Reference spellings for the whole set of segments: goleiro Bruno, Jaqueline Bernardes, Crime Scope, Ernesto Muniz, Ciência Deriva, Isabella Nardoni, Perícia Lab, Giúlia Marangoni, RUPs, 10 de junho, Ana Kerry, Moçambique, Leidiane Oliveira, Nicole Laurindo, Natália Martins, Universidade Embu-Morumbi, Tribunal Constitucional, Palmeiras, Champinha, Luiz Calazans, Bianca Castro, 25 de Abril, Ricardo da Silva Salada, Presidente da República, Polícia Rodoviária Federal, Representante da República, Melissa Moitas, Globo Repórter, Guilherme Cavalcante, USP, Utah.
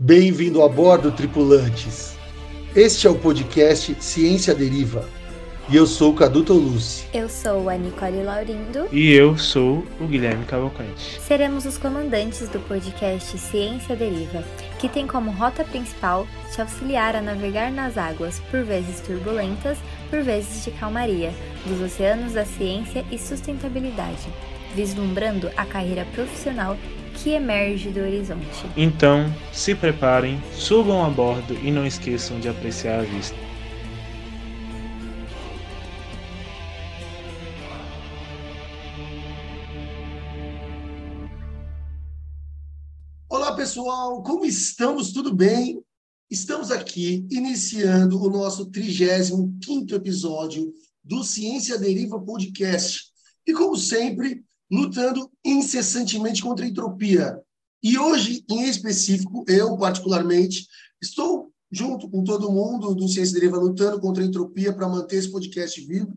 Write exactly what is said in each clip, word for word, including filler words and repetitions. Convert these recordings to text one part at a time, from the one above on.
Bem-vindo a bordo, tripulantes. Este é o podcast Ciência Deriva. E eu sou o Caduto Luce. Eu sou a Nicole Laurindo. E eu sou o Guilherme Cavalcante. Seremos os comandantes do podcast Ciência Deriva, que tem como rota principal te auxiliar a navegar nas águas, por vezes turbulentas, por vezes de calmaria, dos oceanos da ciência e sustentabilidade, vislumbrando a carreira profissional que emerge do horizonte. Então, se preparem, subam a bordo e não esqueçam de apreciar a vista. Olá, pessoal, como estamos? Tudo bem? Estamos aqui iniciando o nosso trigésimo quinto episódio do Ciência Deriva Podcast. E, como sempre, lutando incessantemente contra a entropia. E hoje, em específico, eu particularmente, estou junto com todo mundo do Ciência Deriva lutando contra a entropia para manter esse podcast vivo,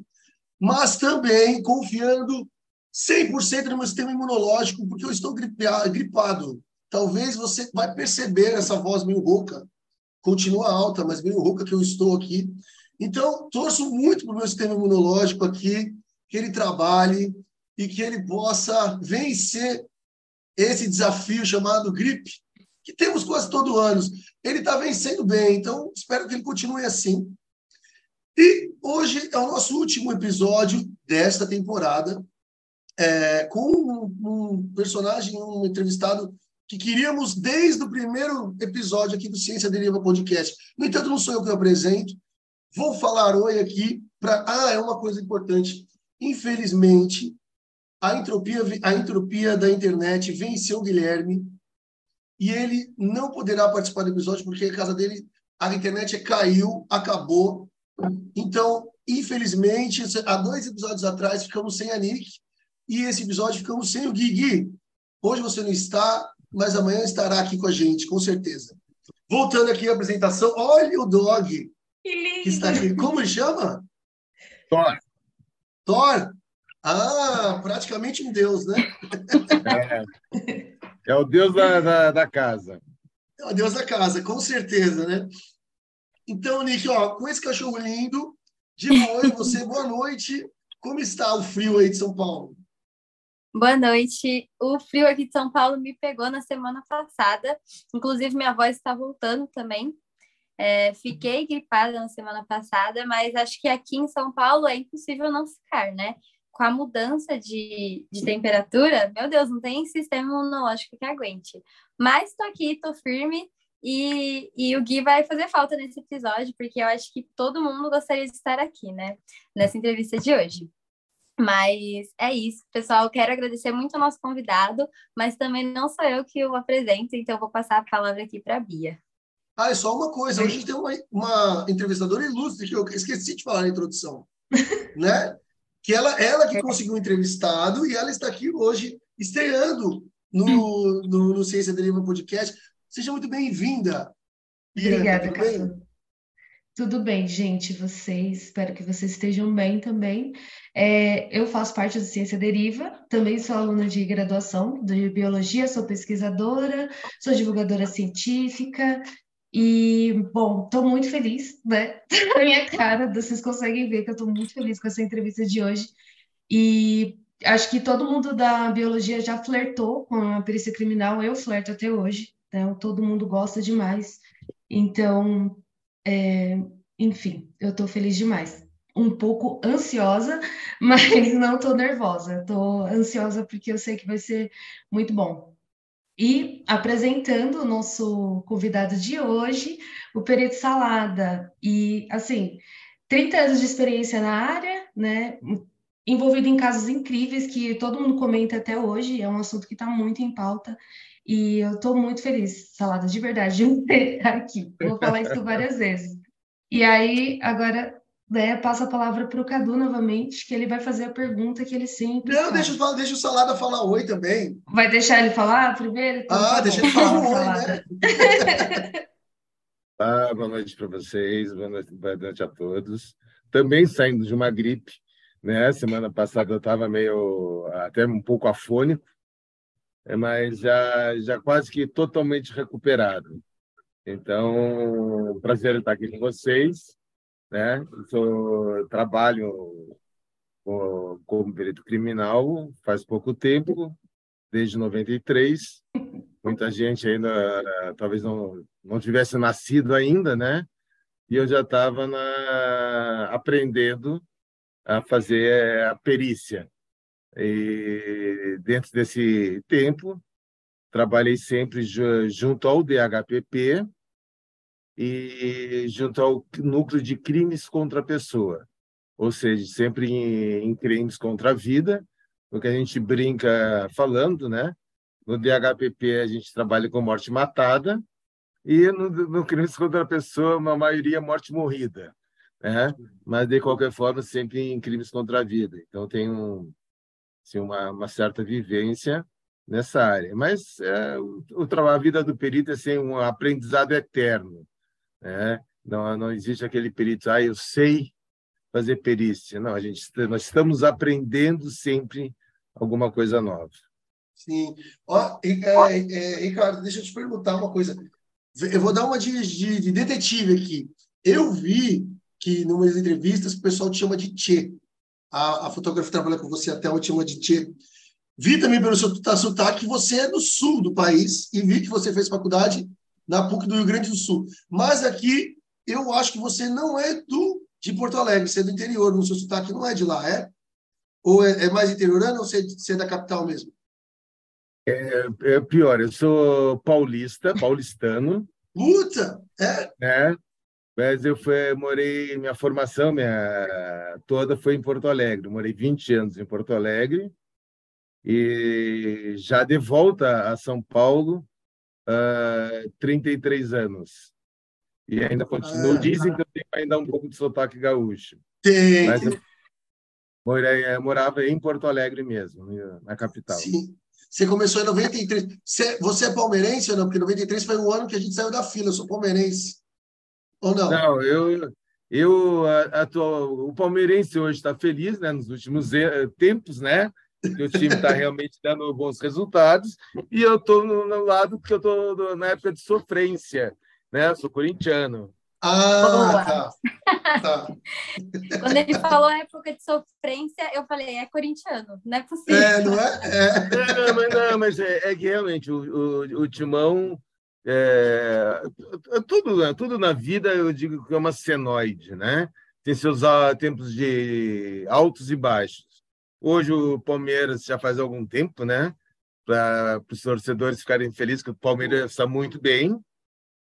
mas também confiando cem por cento no meu sistema imunológico, porque eu estou gripado. Talvez você vai perceber essa voz meio rouca, continua alta, mas meio rouca que eu estou aqui. Então, torço muito para o meu sistema imunológico aqui, que ele trabalhe, e que ele possa vencer esse desafio chamado gripe, que temos quase todo ano. Ele está vencendo bem, então espero que ele continue assim. E hoje é o nosso último episódio desta temporada, é, com um, um personagem, um entrevistado, que queríamos desde o primeiro episódio aqui do Ciência Deriva Podcast. No entanto, não sou eu que eu apresento. Vou falar oi aqui para... Ah, é uma coisa importante. Infelizmente... A entropia, a entropia da internet venceu o Guilherme e ele não poderá participar do episódio porque a casa dele, a internet caiu, acabou. Então, infelizmente, há dois episódios atrás ficamos sem a Nick e esse episódio ficamos sem o Gui. Gui, hoje você não está, mas amanhã estará aqui com a gente, com certeza. Voltando aqui à apresentação, olha o Dog que, lindo. Que está aqui. Como ele chama? Thor. Thor? Ah, praticamente um deus, né? É, é o deus da, da, da casa. É o deus da casa, com certeza, né? Então, Nick, ó, com esse cachorro lindo, de boa, você, boa noite. Como está o frio aí de São Paulo? Boa noite. O frio aqui de São Paulo me pegou na semana passada. Inclusive, minha voz está voltando também. É, fiquei gripada na semana passada, mas acho que aqui em São Paulo é impossível não ficar, né? Com a mudança de, de temperatura, meu Deus, não tem sistema imunológico que aguente. Mas tô aqui, tô firme, e, e o Gui vai fazer falta nesse episódio, porque eu acho que todo mundo gostaria de estar aqui, né? Nessa entrevista de hoje. Mas é isso, pessoal. Quero agradecer muito ao nosso convidado, mas também não sou eu que o apresento, então vou passar a palavra aqui para a Bia. Ah, é só uma coisa. Hoje a gente tem uma, uma entrevistadora ilustre, que eu esqueci de falar na introdução, né? Que ela, ela que conseguiu um entrevistado e ela está aqui hoje estreando no, no, no Ciência Deriva Podcast. Seja muito bem-vinda. Obrigada, tudo Carla. Bem? Tudo bem, gente, vocês? Espero que vocês estejam bem também. É, eu faço parte do Ciência Deriva, também sou aluna de graduação de Biologia, sou pesquisadora, sou divulgadora científica. E, bom, estou muito feliz, né? Na minha cara, vocês conseguem ver que eu estou muito feliz com essa entrevista de hoje. E acho que todo mundo da biologia já flertou com a perícia criminal, eu flerto até hoje, então todo mundo gosta demais. Então, é, enfim, eu estou feliz demais. Um pouco ansiosa, mas não estou nervosa. Estou ansiosa porque eu sei que vai ser muito bom. E apresentando o nosso convidado de hoje, o perito Salada. E, assim, trinta anos de experiência na área, né? Envolvido em casos incríveis que todo mundo comenta até hoje. É um assunto que está muito em pauta. E eu estou muito feliz, Salada, de verdade, de ter aqui. Vou falar isso várias vezes. E aí, agora... Daí passa a palavra para o Cadu novamente, que ele vai fazer a pergunta que ele sempre... Não, deixa, deixa o Salada falar oi também. Vai deixar ele falar primeiro? Então, ah, tá, deixa ele falar oi, né? Olá, boa noite para vocês, boa noite, boa noite a todos. Também saindo de uma gripe, né? Semana passada eu estava meio, até um pouco afônico, mas já, já quase que totalmente recuperado. Então, prazer estar aqui com vocês, né? Eu sou, trabalho como, como perito criminal faz pouco tempo, desde noventa e três. Muita gente ainda talvez não, não tivesse nascido ainda, né? E eu já estava aprendendo a fazer a perícia. E dentro desse tempo, trabalhei sempre junto ao D H P P e junto ao núcleo de crimes contra a pessoa, ou seja, sempre em, em crimes contra a vida, o que a gente brinca falando, né? No D H P P a gente trabalha com morte matada e no, no crimes contra a pessoa, uma maioria morte morrida, né? Mas de qualquer forma sempre em crimes contra a vida. Então tem um, assim, uma, uma certa vivência nessa área. Mas é, o, o, a vida do perito é assim, um aprendizado eterno, né? Não, não existe aquele perito, ah, eu sei fazer perícia. Não, a gente, nós estamos aprendendo sempre alguma coisa nova. Sim. Ó, é, é, Ricardo, deixa eu te perguntar uma coisa. Eu vou dar uma de, de, de detetive aqui. Eu vi que, em umas entrevistas, o pessoal te chama de Tchê. A, a fotógrafa que trabalha com você até te chama de Tchê. Vi também pelo seu sotaque que você é do sul do país e vi que você fez faculdade na P U C do Rio Grande do Sul. Mas aqui, eu acho que você não é do, de Porto Alegre, você é do interior, o seu sotaque não é de lá, é? Ou é, é mais interiorano ou você, você é da capital mesmo? É, é pior, eu sou paulista, paulistano. Puta! É? Né? Mas eu fui, morei, minha formação minha, toda foi em Porto Alegre. Eu morei vinte anos em Porto Alegre. E já de volta a São Paulo, uh, trinta e três anos. E ainda continuo. Ah, dizem que eu tenho ainda um pouco de sotaque gaúcho. Tem! Mas eu morei, eu morava em Porto Alegre mesmo, na capital. Sim. Você começou em noventa e três. Você, você é palmeirense ou não? Porque noventa e três foi o ano que a gente saiu da fila. Eu sou palmeirense. Ou não? Não, eu... eu a, a tua, o palmeirense hoje está feliz, né? Nos últimos tempos, né? Que o time está realmente dando bons resultados. E eu estou no, no lado porque eu estou na época de sofrência, né? Eu sou corintiano. Ah, tá. tá. Quando ele falou a época de sofrência, eu falei, é corintiano, não é possível. É, não é? é. Não, mas, não, mas é, é que realmente o, o, o Timão, é, tudo, tudo na vida eu digo que é uma senoide, né? Tem seus tempos de altos e baixos. Hoje o Palmeiras já faz algum tempo, né? Para os torcedores ficarem felizes que o Palmeiras está muito bem,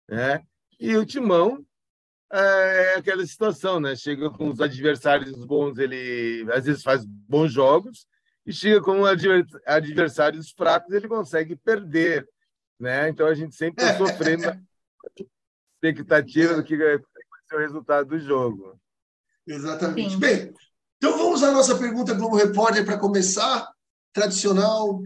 né? E o Timão é aquela situação, né? Chega com os adversários bons, ele às vezes faz bons jogos, e chega com adversários fracos, ele consegue perder, né? Então a gente sempre está sofrendo a expectativa do que vai ser o resultado do jogo. Exatamente. Sim. Bem, então vamos à nossa pergunta Globo Repórter para começar. Tradicional,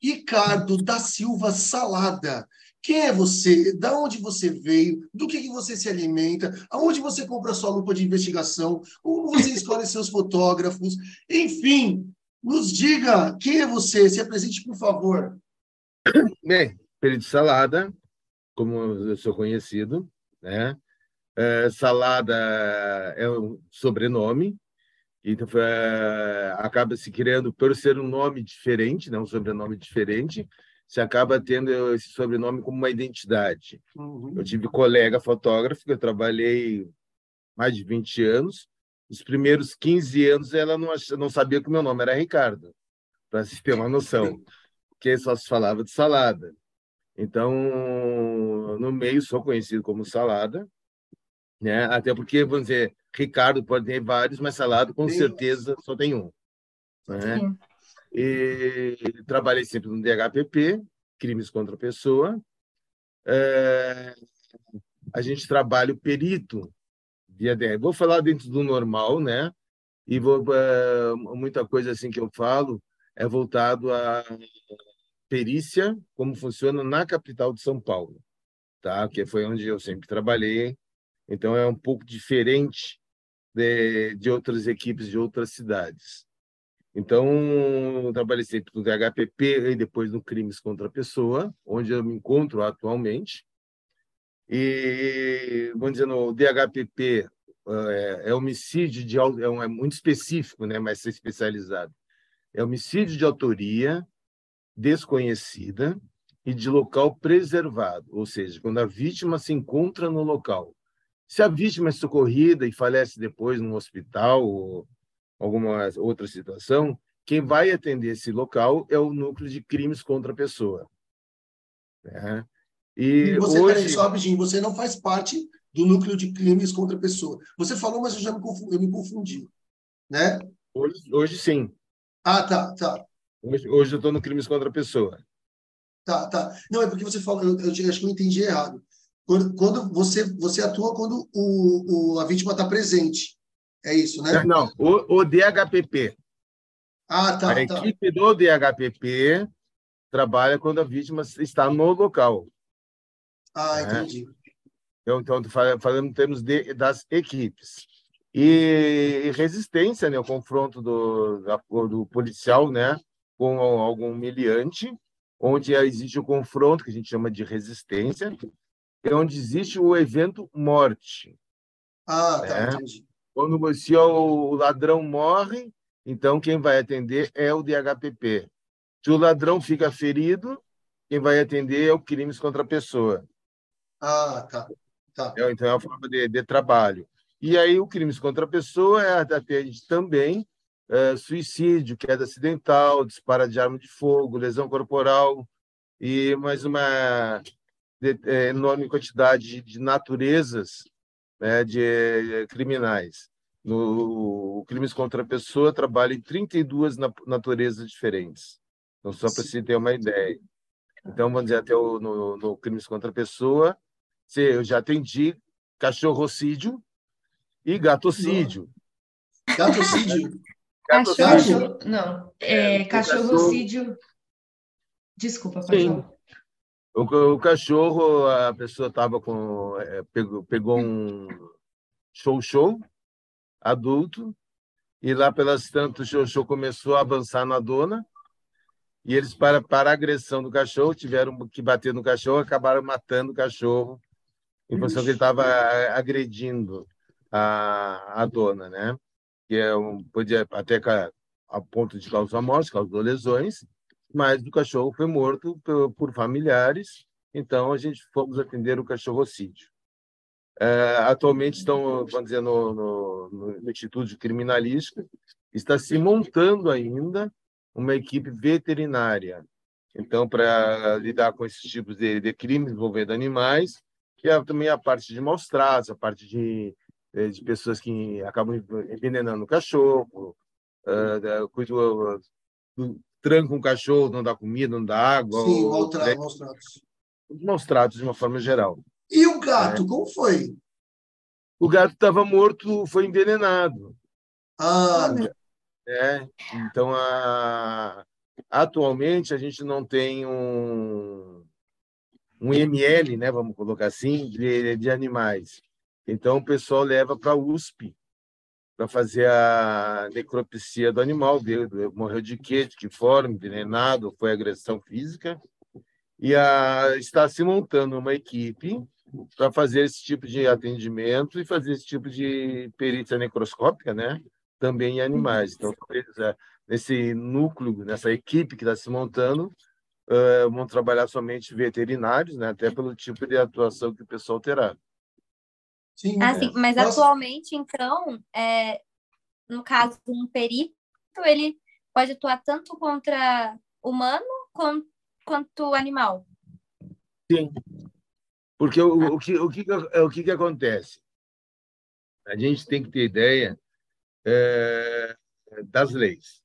Ricardo da Silva Salada. Quem é você? Da onde você veio? Do que, que você se alimenta? Aonde você compra sua lupa de investigação? Como você escolhe seus fotógrafos? Enfim, nos diga quem é você. Se apresente, por favor. Bem, perito Salada, como eu sou conhecido, né? É, Salada é um sobrenome, então foi, acaba se criando por ser um nome diferente, né? Um sobrenome diferente. Você acaba tendo esse sobrenome como uma identidade. Uhum. Eu tive colega fotógrafo que eu trabalhei mais de vinte anos. Os primeiros quinze anos ela não, ach... não sabia que o meu nome era Ricardo, para se ter uma noção, porque só se falava de Salada. Então, no meio, sou conhecido como Salada, né? Até porque, vamos dizer, Ricardo pode ter vários, mas Salada, com Sim. certeza, só tem um. Né? Sim. E trabalhei sempre no D H P P, crimes contra a pessoa. É, a gente trabalha o perito via D H. Vou falar dentro do normal, né? E vou, é, muita coisa assim que eu falo é voltado à perícia, como funciona na capital de São Paulo. tá? Que foi onde eu sempre trabalhei. Então, é um pouco diferente de, de outras equipes de outras cidades. Então, eu trabalhei sempre no D H P P e depois no Crimes contra a Pessoa, onde eu me encontro atualmente. E, vamos dizer, no D H P P é, é homicídio de... É, um, é muito específico, né? Mas é especializado. É homicídio de autoria desconhecida e de local preservado, ou seja, quando a vítima se encontra no local. Se a vítima é socorrida e falece depois num hospital ou alguma outra situação, quem vai atender esse local é o núcleo de crimes contra a pessoa. Né? E, e você, hoje... peraí, só rapidinho, você não faz parte do núcleo de crimes contra a pessoa. Você falou, mas eu já me confundi, eu me confundi, né? Hoje, hoje sim. Ah, tá, tá. Hoje, hoje eu estou no crimes contra a pessoa. Tá, tá. Não, é porque você falou, eu, eu, eu acho que eu entendi errado. Quando, quando você, você atua quando o, o, a vítima está presente. É isso, né? Não, o, o D H P P. Ah, tá, a tá. equipe do D H P P trabalha quando a vítima está no local. Ah, né? Entendi. Então, então falando em termos de, das equipes. E, e resistência, né? O confronto do, do policial, né? Com algum humilhante, onde existe o confronto, que a gente chama de resistência, é onde existe o evento morte. Ah, né? Tá, entendi. Quando se o ladrão morre, então quem vai atender é o D H P P. Se o ladrão fica ferido, quem vai atender é o crimes contra a pessoa. Ah, tá. Tá. Então é uma forma de, de trabalho. E aí o crimes contra a pessoa é atende também é, suicídio, queda acidental, disparo de arma de fogo, lesão corporal e mais uma... De, é, enorme quantidade de, de naturezas, né, de, de criminais. No, o crimes contra a pessoa trabalha em trinta e duas na, naturezas diferentes. Então, só para se ter uma ideia. Então, vamos dizer, até o, no, no crimes contra a pessoa, se, eu já atendi cachorrocídio e gatocídio. Gatocídio? Gatocídio. Cachorro, não, é, cachorrocídio... Desculpa, pastor. O cachorro, a pessoa tava com, é, pegou, pegou um show-show adulto e lá pelas tantas o show-show começou a avançar na dona e eles, para, para a agressão do cachorro, tiveram que bater no cachorro e acabaram matando o cachorro em função que ele estava agredindo a, a dona, né? Que é um, podia até a ponto de causar morte, causou lesões. Mas o cachorro foi morto por, por familiares, então a gente fomos atender o cachorrocídio. É, atualmente estão, vamos dizer, no, no, no Instituto de Criminalística, está se montando ainda uma equipe veterinária, então para lidar com esses tipos de, de crimes envolvendo animais, que é também a parte de maus-tratos, a parte de, de pessoas que acabam envenenando o cachorro, é, cuidam do tranca um cachorro, não dá comida, não dá água. Sim, ou... maus tratos. Maus tratos, de uma forma geral. E o gato, é. Como foi? O gato estava morto, foi envenenado. Ah, né? É. Então, a... atualmente, a gente não tem um, um M L, né? Vamos colocar assim, de, de animais. Então, o pessoal leva para a U S P. Para fazer a necropsia do animal, dele, morreu de quê, de que forma, envenenado, foi agressão física, e a, está se montando uma equipe para fazer esse tipo de atendimento e fazer esse tipo de perícia necroscópica, né? Também em animais. Então, nesse núcleo, nessa equipe que está se montando, uh, vão trabalhar somente veterinários, né? Até pelo tipo de atuação que o pessoal terá. Sim, assim, é. Mas Nossa. Atualmente, então, é, no caso de um perito, ele pode atuar tanto contra humano com, quanto animal? Sim, porque o, ah. o, que, o, que, o que que acontece? A gente tem que ter ideia é, das leis.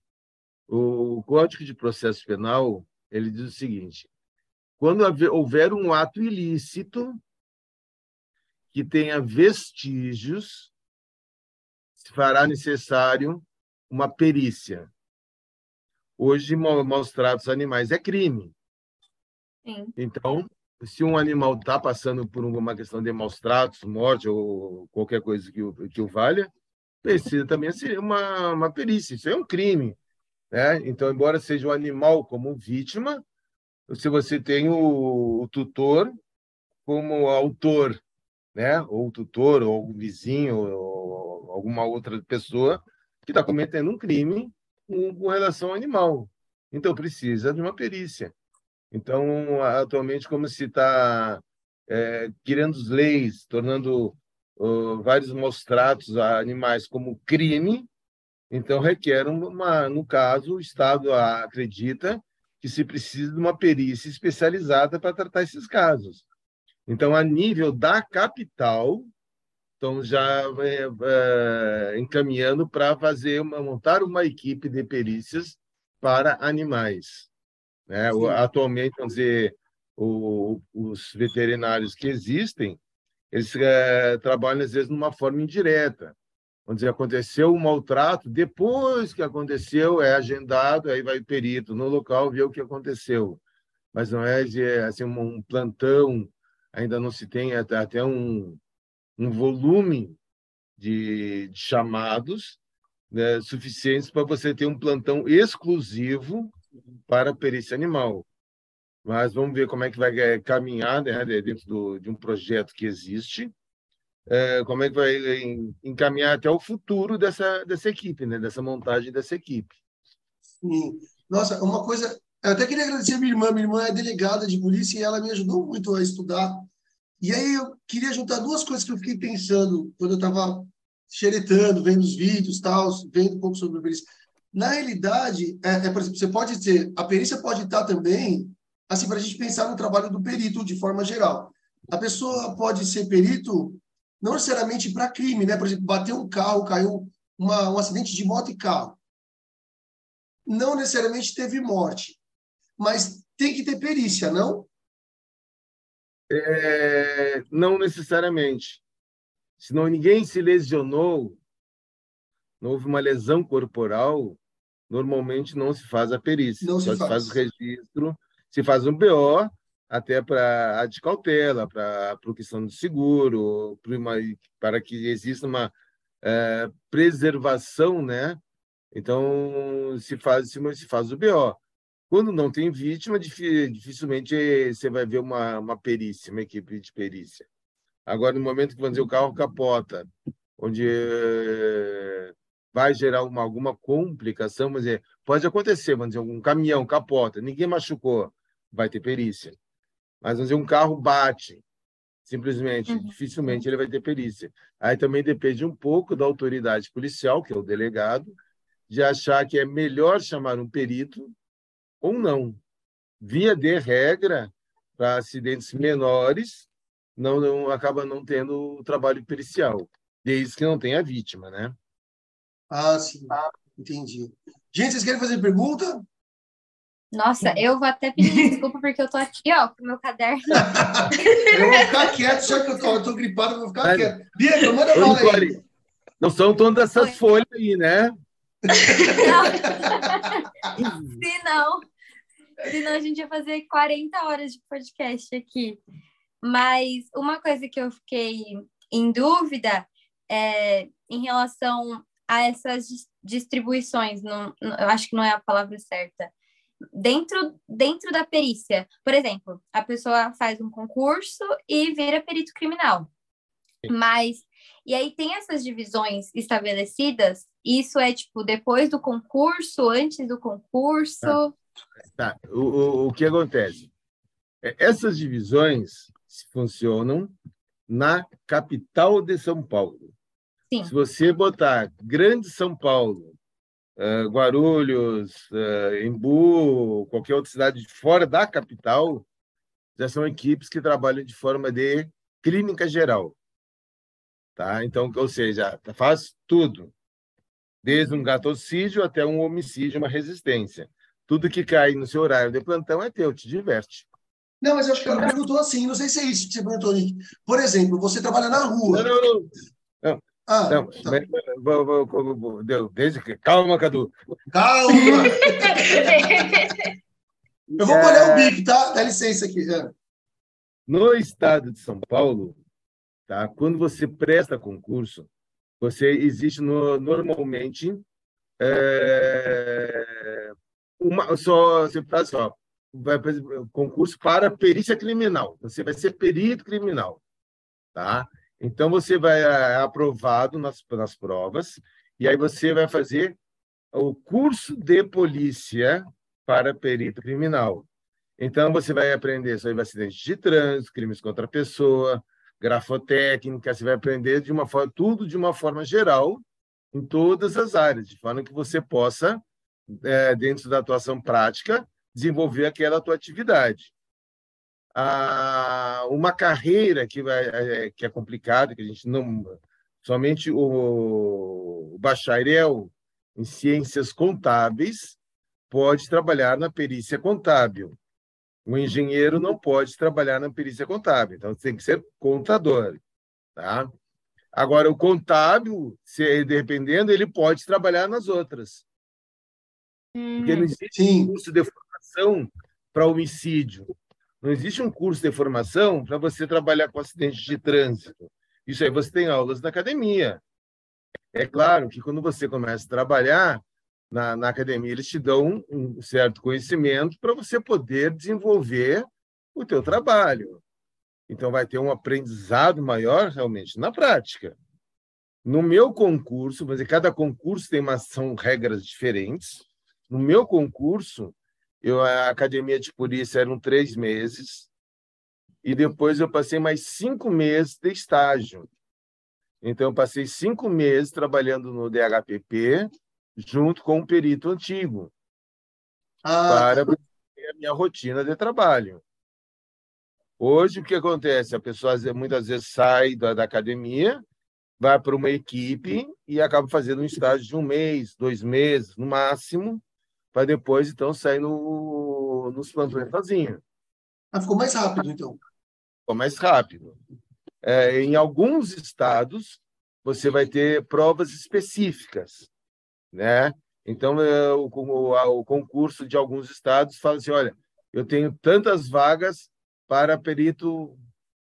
O Código de Processo Penal, ele diz o seguinte, quando houver um ato ilícito, que tenha vestígios, fará necessário uma perícia. Hoje, maus-tratos animais é crime. Sim. Então, se um animal está passando por uma questão de maus tratos, morte ou qualquer coisa que o, que o valha, precisa também ser uma, uma perícia. Isso é um crime, né? Então, embora seja o animal como vítima, se você tem o, o tutor como autor, né? Ou o tutor, ou algum vizinho, ou alguma outra pessoa que está cometendo um crime com, com relação ao animal. Então, precisa de uma perícia. Então, atualmente, como se está é, criando leis, tornando uh, vários maus-tratos a animais como crime, então requer, uma, no caso, o Estado acredita que se precisa de uma perícia especializada para tratar esses casos. Então, a nível da capital, estão já é, é, encaminhando para fazer uma, montar uma equipe de perícias para animais. É, atualmente, vamos dizer, o, os veterinários que existem, eles é, trabalham, às vezes, de uma forma indireta. Vamos dizer, aconteceu um maltrato, depois que aconteceu, é agendado, aí vai o perito no local ver o que aconteceu. Mas não é, é assim, um plantão, ainda não se tem até, até um, um volume de, de chamados, né, suficientes para você ter um plantão exclusivo para a perícia animal. Mas vamos ver como é que vai caminhar, né, dentro do, de um projeto que existe, é, como é que vai encaminhar até o futuro dessa, dessa equipe, né, dessa montagem dessa equipe. Sim. Nossa, uma coisa... Eu até queria agradecer a minha irmã. Minha irmã é delegada de polícia e ela me ajudou muito a estudar. E aí eu queria juntar duas coisas que eu fiquei pensando quando eu estava xeretando, vendo os vídeos, tal, vendo um pouco sobre a perícia. Na realidade, é, é, por exemplo, você pode dizer, a perícia pode estar também, assim, para a gente pensar no trabalho do perito de forma geral. A pessoa pode ser perito, não necessariamente para crime, né? Por exemplo, bateu um carro, caiu uma, um acidente de moto e carro. Não necessariamente teve morte, mas tem que ter perícia, não? É, não necessariamente. Senão ninguém se lesionou, não houve uma lesão corporal, normalmente não se faz a perícia, não só se faz. faz o registro, se faz um B O, até para a de cautela, para a questão do seguro, uma, para que exista uma é, preservação, né? Então, se faz, se, se faz o B O. Quando não tem vítima, dificilmente você vai ver uma, uma perícia, uma equipe de perícia. Agora, no momento que, vamos dizer, o carro capota, onde é, vai gerar uma, alguma complicação, mas é, pode acontecer, vamos dizer, um caminhão capota, ninguém machucou, vai ter perícia. Mas, vamos dizer, um carro bate, simplesmente, uhum. dificilmente ele vai ter perícia. Aí também depende um pouco da autoridade policial, que é o delegado, de achar que é melhor chamar um perito ou não. Via de regra, para acidentes menores, não, não acaba não tendo o trabalho pericial, desde que não tenha a vítima, né? Ah, sim. Ah, entendi. Gente, vocês querem fazer pergunta? Nossa, eu vou até pedir desculpa, porque eu tô aqui, ó, com o meu caderno. Eu vou ficar quieto, só que eu tô, eu tô gripado, eu vou ficar Mas... quieto. Bianca, manda bala aí. Não são todas essas Foi. folhas aí, né? Não. Se não, senão a gente ia fazer quarenta horas de podcast aqui. Mas uma coisa que eu fiquei em dúvida é em relação a essas distribuições, não, eu acho que não é a palavra certa, dentro, dentro da perícia. Por exemplo, a pessoa faz um concurso e vira perito criminal. Mas, e aí tem essas divisões estabelecidas? Isso é, tipo, depois do concurso, antes do concurso? Tá, tá. O, o, o que acontece? Essas divisões funcionam na capital de São Paulo. Sim. Se você botar Grande São Paulo, uh, Guarulhos, uh, Embu, qualquer outra cidade fora da capital, já são equipes que trabalham de forma de clínica geral. Tá? Então, ou seja, faz tudo, desde um gatocídio até um homicídio, uma resistência. Tudo que cai no seu horário de plantão é teu, te diverte. Não, mas eu acho que ela perguntou assim, não sei se é isso que você perguntou, Nick. Por exemplo, você trabalha na rua. Não, não, não. Ah, não, tá. mas, vou, vou, vou, vou, deu, desde que... Calma, Cadu. Calma! Eu vou molhar o bico, tá? Dá licença aqui. É. No estado de São Paulo, tá? Quando você presta concurso, você existe no, normalmente é, uma só, você faz só vai concurso para perícia criminal. Você vai ser perito criminal, tá? Então você vai é aprovado nas nas provas e aí você vai fazer o curso de polícia para perito criminal. Então, você vai aprender sobre acidentes de trânsito, crimes contra a pessoa, grafotécnica, você vai aprender de uma forma, tudo de uma forma geral em todas as áreas, de forma que você possa, é, dentro da atuação prática, desenvolver aquela tua atividade. Ah, uma carreira que, vai, é, que é complicada, que a gente não... Somente o, o bacharel em ciências contábeis pode trabalhar na perícia contábil. O engenheiro não pode trabalhar na perícia contábil, então tem que ser contador, tá? Agora, o contábil, se dependendo, ele pode trabalhar nas outras. Porque não existe um curso de formação para homicídio. Não existe um curso de formação para você trabalhar com acidentes de trânsito. Isso aí você tem aulas na academia. É claro que quando você começa a trabalhar, Na, na academia, eles te dão um certo conhecimento para você poder desenvolver o teu trabalho. Então, vai ter um aprendizado maior, realmente, na prática. No meu concurso, mas cada concurso tem uma, são regras diferentes. No meu concurso, eu, a academia de polícia eram três meses e depois eu passei mais cinco meses de estágio. Então, eu passei cinco meses trabalhando no D H P P, junto com um perito antigo, ah. para a minha rotina de trabalho. Hoje, o que acontece? A pessoa muitas vezes sai da, da academia, vai para uma equipe e acaba fazendo um estágio de um mês, dois meses, no máximo, para depois, então, sair no, nos plantões sozinho. Ah, ficou mais rápido, então. Ficou mais rápido. É, em alguns estados, você vai ter provas específicas, né? Então, eu, o, o concurso de alguns estados fala assim, olha, eu tenho tantas vagas para perito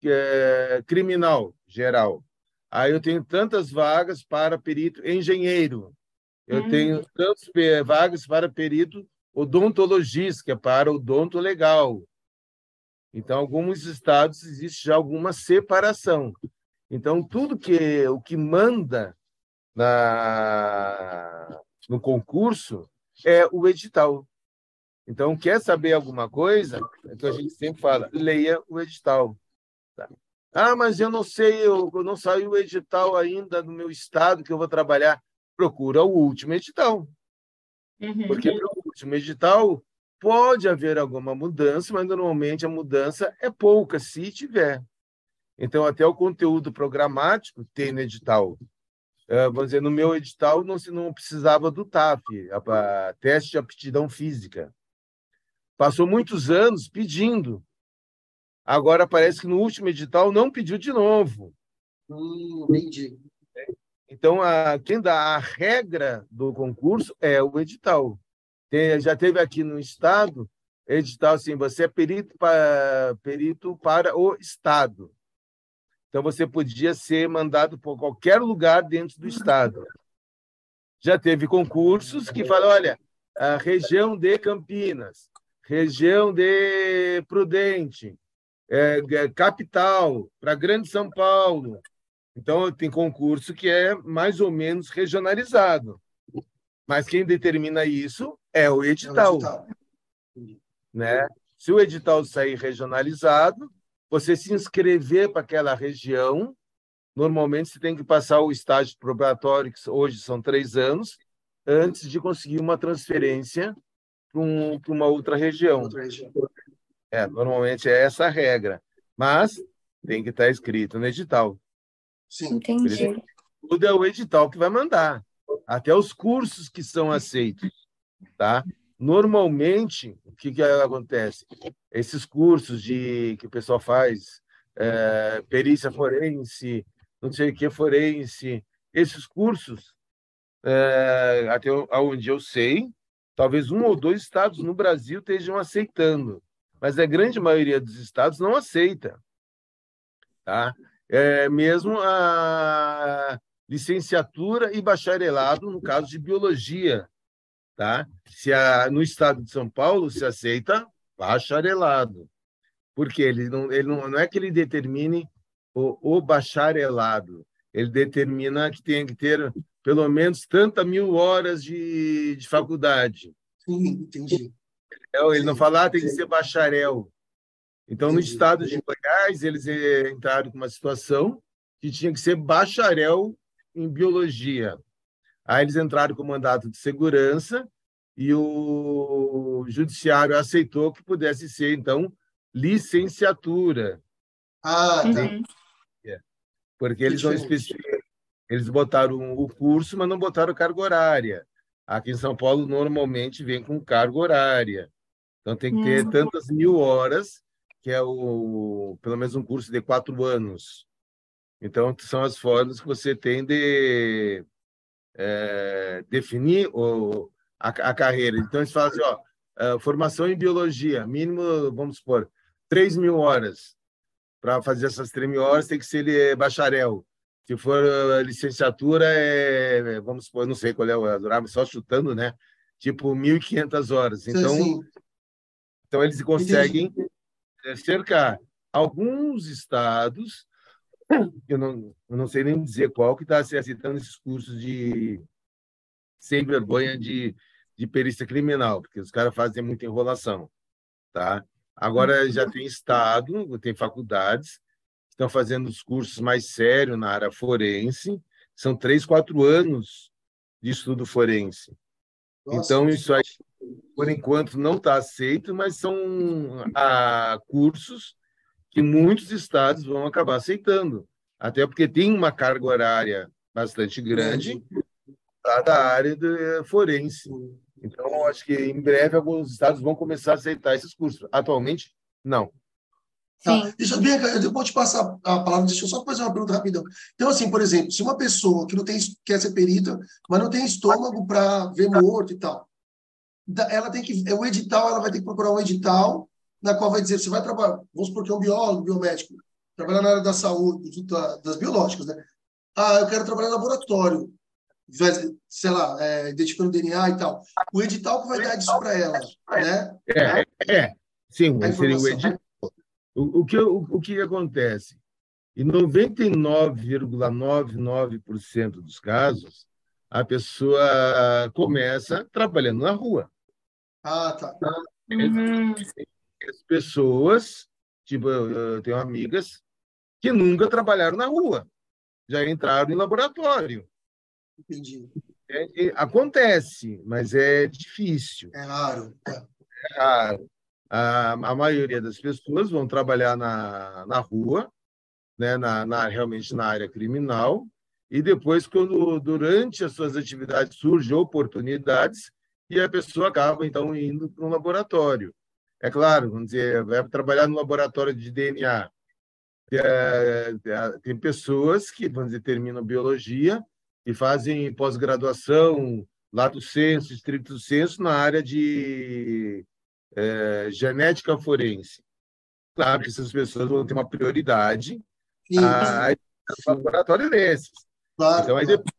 é, criminal geral, aí eu tenho tantas vagas para perito engenheiro, eu hum. tenho tantas vagas para perito odontologista, que é para odonto legal. Então, alguns estados existe já alguma separação. Então, tudo que o que manda Na, no concurso é o edital. Então, quer saber alguma coisa? Então, a gente sempre fala, leia o edital. Tá? Ah, mas eu não sei, eu, eu não saiu o edital ainda no meu estado que eu vou trabalhar. Procura o último edital. Uhum. Porque para o último edital pode haver alguma mudança, mas normalmente a mudança é pouca, se tiver. Então, até o conteúdo programático tem no edital. Uh, vamos dizer, no meu edital não, se não precisava do T A F, a, a, teste de aptidão física. Passou muitos anos pedindo. Agora parece que no último edital não pediu de novo. Hum, entendi. Então, a, quem dá a regra do concurso é o edital. Tem, já teve aqui no estado, edital assim, você é perito, pa, perito para o estado. Então, você podia ser mandado por qualquer lugar dentro do estado. Já teve concursos que falam, olha, a região de Campinas, região de Prudente, é, capital, para Grande São Paulo. Então, tem concurso que é mais ou menos regionalizado. Mas quem determina isso é o edital. É o edital. Né? Se o edital sair regionalizado, você se inscrever para aquela região, normalmente você tem que passar o estágio probatório, que hoje são três anos, antes de conseguir uma transferência para um, uma outra região. Outra região. É, normalmente é essa a regra, mas tem que estar escrito no edital. Sim, entendi. Tudo é o edital que vai mandar, até os cursos que são aceitos, tá? Normalmente, o que, que acontece? Esses cursos de, que o pessoal faz, é, perícia forense, não sei o que, forense, esses cursos, é, até onde eu sei, talvez um ou dois estados no Brasil estejam aceitando, mas a grande maioria dos estados não aceita. tá? É, mesmo a licenciatura e bacharelado, no caso de biologia, tá? Se a, no estado de São Paulo se aceita bacharelado, porque ele não, ele não, não é que ele determine o, o bacharelado, ele determina que tem que ter pelo menos tanta mil horas de, de faculdade. Sim, entendi. Ele não fala, ah, tem que ser bacharel. Então, no estado de Goiás, eles entraram com uma situação que tinha que ser bacharel em biologia. Aí eles entraram com mandato de segurança e o judiciário aceitou que pudesse ser, então, licenciatura. Ah, tá. Porque eles não especificam. Eles botaram o curso, mas não botaram carga horária. Aqui em São Paulo, normalmente, vem com carga horária. Então, tem que ter tantas mil horas, que é o, pelo menos um curso de quatro anos. Então, são as formas que você tem de é, definir o, a, a carreira. Então, eles falam assim, ó, formação em biologia, mínimo, vamos supor, três mil horas. Para fazer essas três mil horas, tem que ser bacharel. Se for licenciatura, é, vamos supor, não sei qual é o horário, só chutando, né? Tipo, mil e quinhentas horas. Então, sim, sim. Então eles conseguem cercar. Alguns estados, eu não, eu não sei nem dizer qual, que está se aceitando esses cursos de sem vergonha de, de perícia criminal, porque os caras fazem muita enrolação, tá? Agora já tem estado, tem faculdades, estão fazendo os cursos mais sérios na área forense, são três, quatro anos de estudo forense. Nossa, então, isso aí, por enquanto, não está aceito, mas são ah, cursos que muitos estados vão acabar aceitando, até porque tem uma carga horária bastante grande da área de forense. Então, acho que em breve alguns estados vão começar a aceitar esses cursos. Atualmente, não. Tá. Deixa eu ver, eu vou te passar a palavra, deixa eu só fazer uma pergunta rapidão. Então, assim, por exemplo, se uma pessoa que não tem, quer ser perita, mas não tem estômago para ver morto e tal, ela tem que, o edital, ela vai ter que procurar um edital na qual vai dizer, você vai trabalhar, vamos supor que é um biólogo, biomédico, trabalhar na área da saúde, da, das biológicas, né? Ah, eu quero trabalhar em laboratório, sei lá, é, identificando D N A e tal. O edital que vai dar disso para ela, né? É, é, sim, seria o edital. O que, o, o que acontece? Em noventa e nove vírgula noventa e nove por cento dos casos, a pessoa começa trabalhando na rua. Ah, tá. Uhum. As pessoas, tipo, eu tenho amigas que nunca trabalharam na rua, já entraram em laboratório. Entendi. É, é, acontece, mas é difícil. É raro. É raro. A, a maioria das pessoas vão trabalhar na, na rua, né, na, na, realmente na área criminal, e depois, quando durante as suas atividades surgem oportunidades, e a pessoa acaba, então, indo para um laboratório. É claro, vamos dizer, vai trabalhar no laboratório de D N A. É, tem pessoas que, vamos dizer, terminam biologia e fazem pós-graduação, lato sensu, stricto sensu, na área de... É, genética forense. Claro que essas pessoas vão ter uma prioridade a, a laboratório desses. Claro, então, aí claro. Depois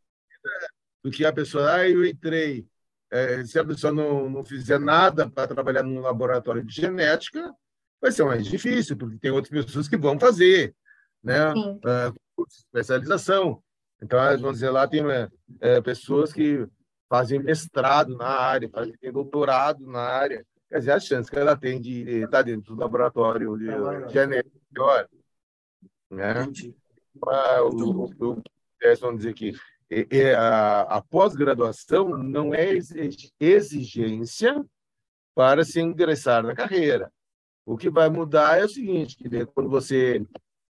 do que a pessoa... Ah, eu entrei. É, se a pessoa não, não fizer nada para trabalhar num laboratório de genética, vai ser mais difícil, porque tem outras pessoas que vão fazer, né? É, especialização. Então, vamos dizer, lá tem é, pessoas que fazem mestrado na área, fazem doutorado na área. Quer dizer, a chance que ela tem de estar dentro do laboratório de genética, né? O que vamos dizer que a, a pós-graduação não é exigência para se ingressar na carreira. O que vai mudar é o seguinte, que quando você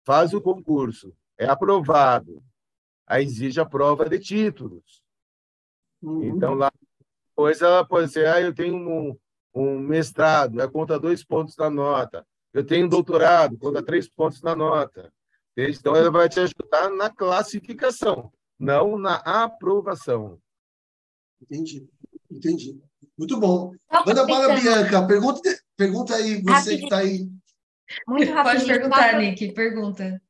faz o concurso, é aprovado, aí exige a prova de títulos. Então, lá, depois ela pode ser, ah, eu tenho um... um mestrado, é, conta dois pontos na nota. Eu tenho um doutorado, conta três pontos na nota. Então, ela vai te ajudar na classificação, não na aprovação. Entendi, entendi. Muito bom. Manda a bola, Bianca. Pergunta, pergunta aí, você que está aí. Muito rápido. Pode perguntar, Nick, pergunta.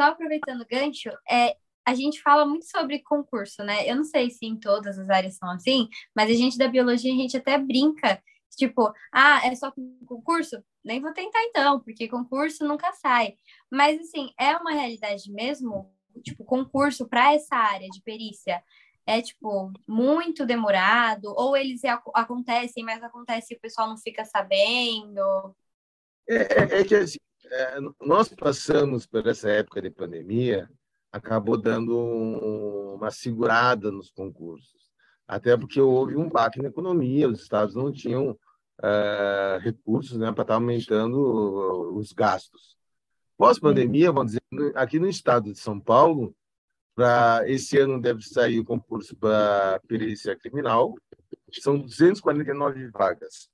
Só aproveitando o gancho, é, a gente fala muito sobre concurso, né? Eu não sei se em todas as áreas são assim, mas a gente da biologia, a gente até brinca, tipo, ah, é só concurso? Nem vou tentar então, porque concurso nunca sai. Mas, assim, é uma realidade mesmo, tipo, concurso para essa área de perícia é, tipo, muito demorado, ou eles ac- acontecem, mas acontece e o pessoal não fica sabendo? É, é que assim, é, nós passamos por essa época de pandemia, acabou dando um, uma segurada nos concursos, até porque houve um baque na economia, os estados não tinham uh, recursos, né, para estar aumentando os gastos. Pós-pandemia, vamos dizer, aqui no estado de São Paulo, pra, esse ano deve sair o concurso para perícia criminal, são duzentas e quarenta e nove vagas.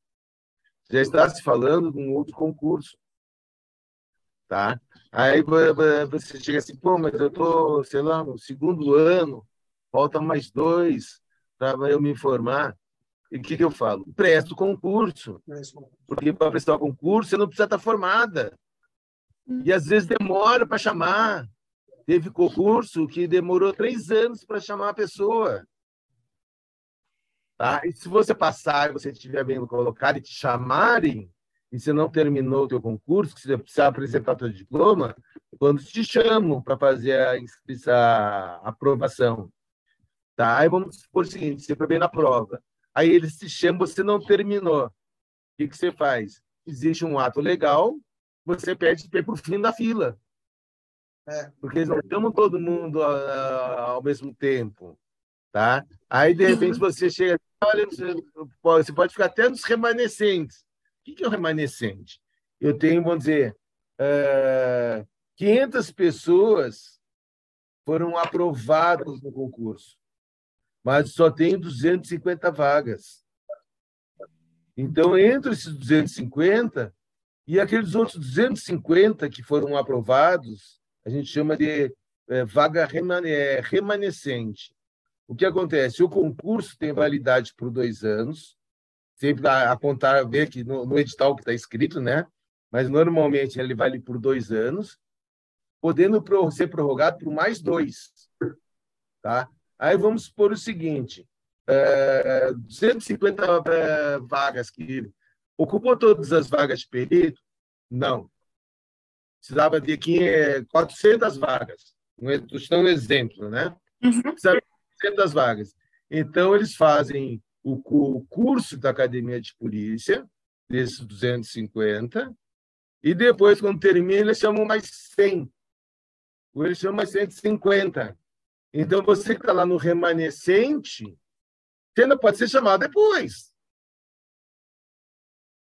Já está se falando de um outro concurso, tá? Aí você chega assim, pô, mas eu estou, sei lá, no segundo ano, falta mais dois para eu me formar. E o que, que eu falo? Presta o concurso. Porque para prestar o concurso, você não precisa estar formada. E às vezes demora para chamar. Teve concurso que demorou três anos para chamar a pessoa. Tá? E se você passar e você estiver bem colocado e te chamarem, e você não terminou o teu concurso, que você precisa apresentar seu diploma, quando te chamam para fazer a, inscrição, a aprovação. Tá? Aí vamos supor o seguinte, você foi bem na prova. Aí eles te chamam, você não terminou. O que, que você faz? Existe um ato legal, você pede para o fim da fila. É. Porque eles não chamam todo mundo ao mesmo tempo. Tá? Aí, de repente, você chega, olha, você pode ficar até nos remanescentes. O que é o remanescente? Eu tenho, vamos dizer, quinhentas pessoas foram aprovadas no concurso, mas só tem duzentas e cinquenta vagas. Então, entre esses duzentos e cinquenta e aqueles outros duzentos e cinquenta que foram aprovados, a gente chama de vaga remanescente. O que acontece? O concurso tem validade por dois anos, sempre apontar, ver que no, no edital que está escrito, né? Mas normalmente ele vale por dois anos, podendo pro, ser prorrogado por mais dois. Tá? Aí vamos supor o seguinte, é, duzentas e cinquenta é, vagas que ocupam todas as vagas de perito? Não. Precisava de quatrocentas vagas. Estou dando um exemplo, né? Precisava de quatrocentas vagas. Então, eles fazem o curso da Academia de Polícia, desses duzentos e cinquenta, e depois, quando termina, eles chamam mais cem, ou eles chamam mais cento e cinquenta. Então, você que está lá no remanescente, você ainda pode ser chamado depois.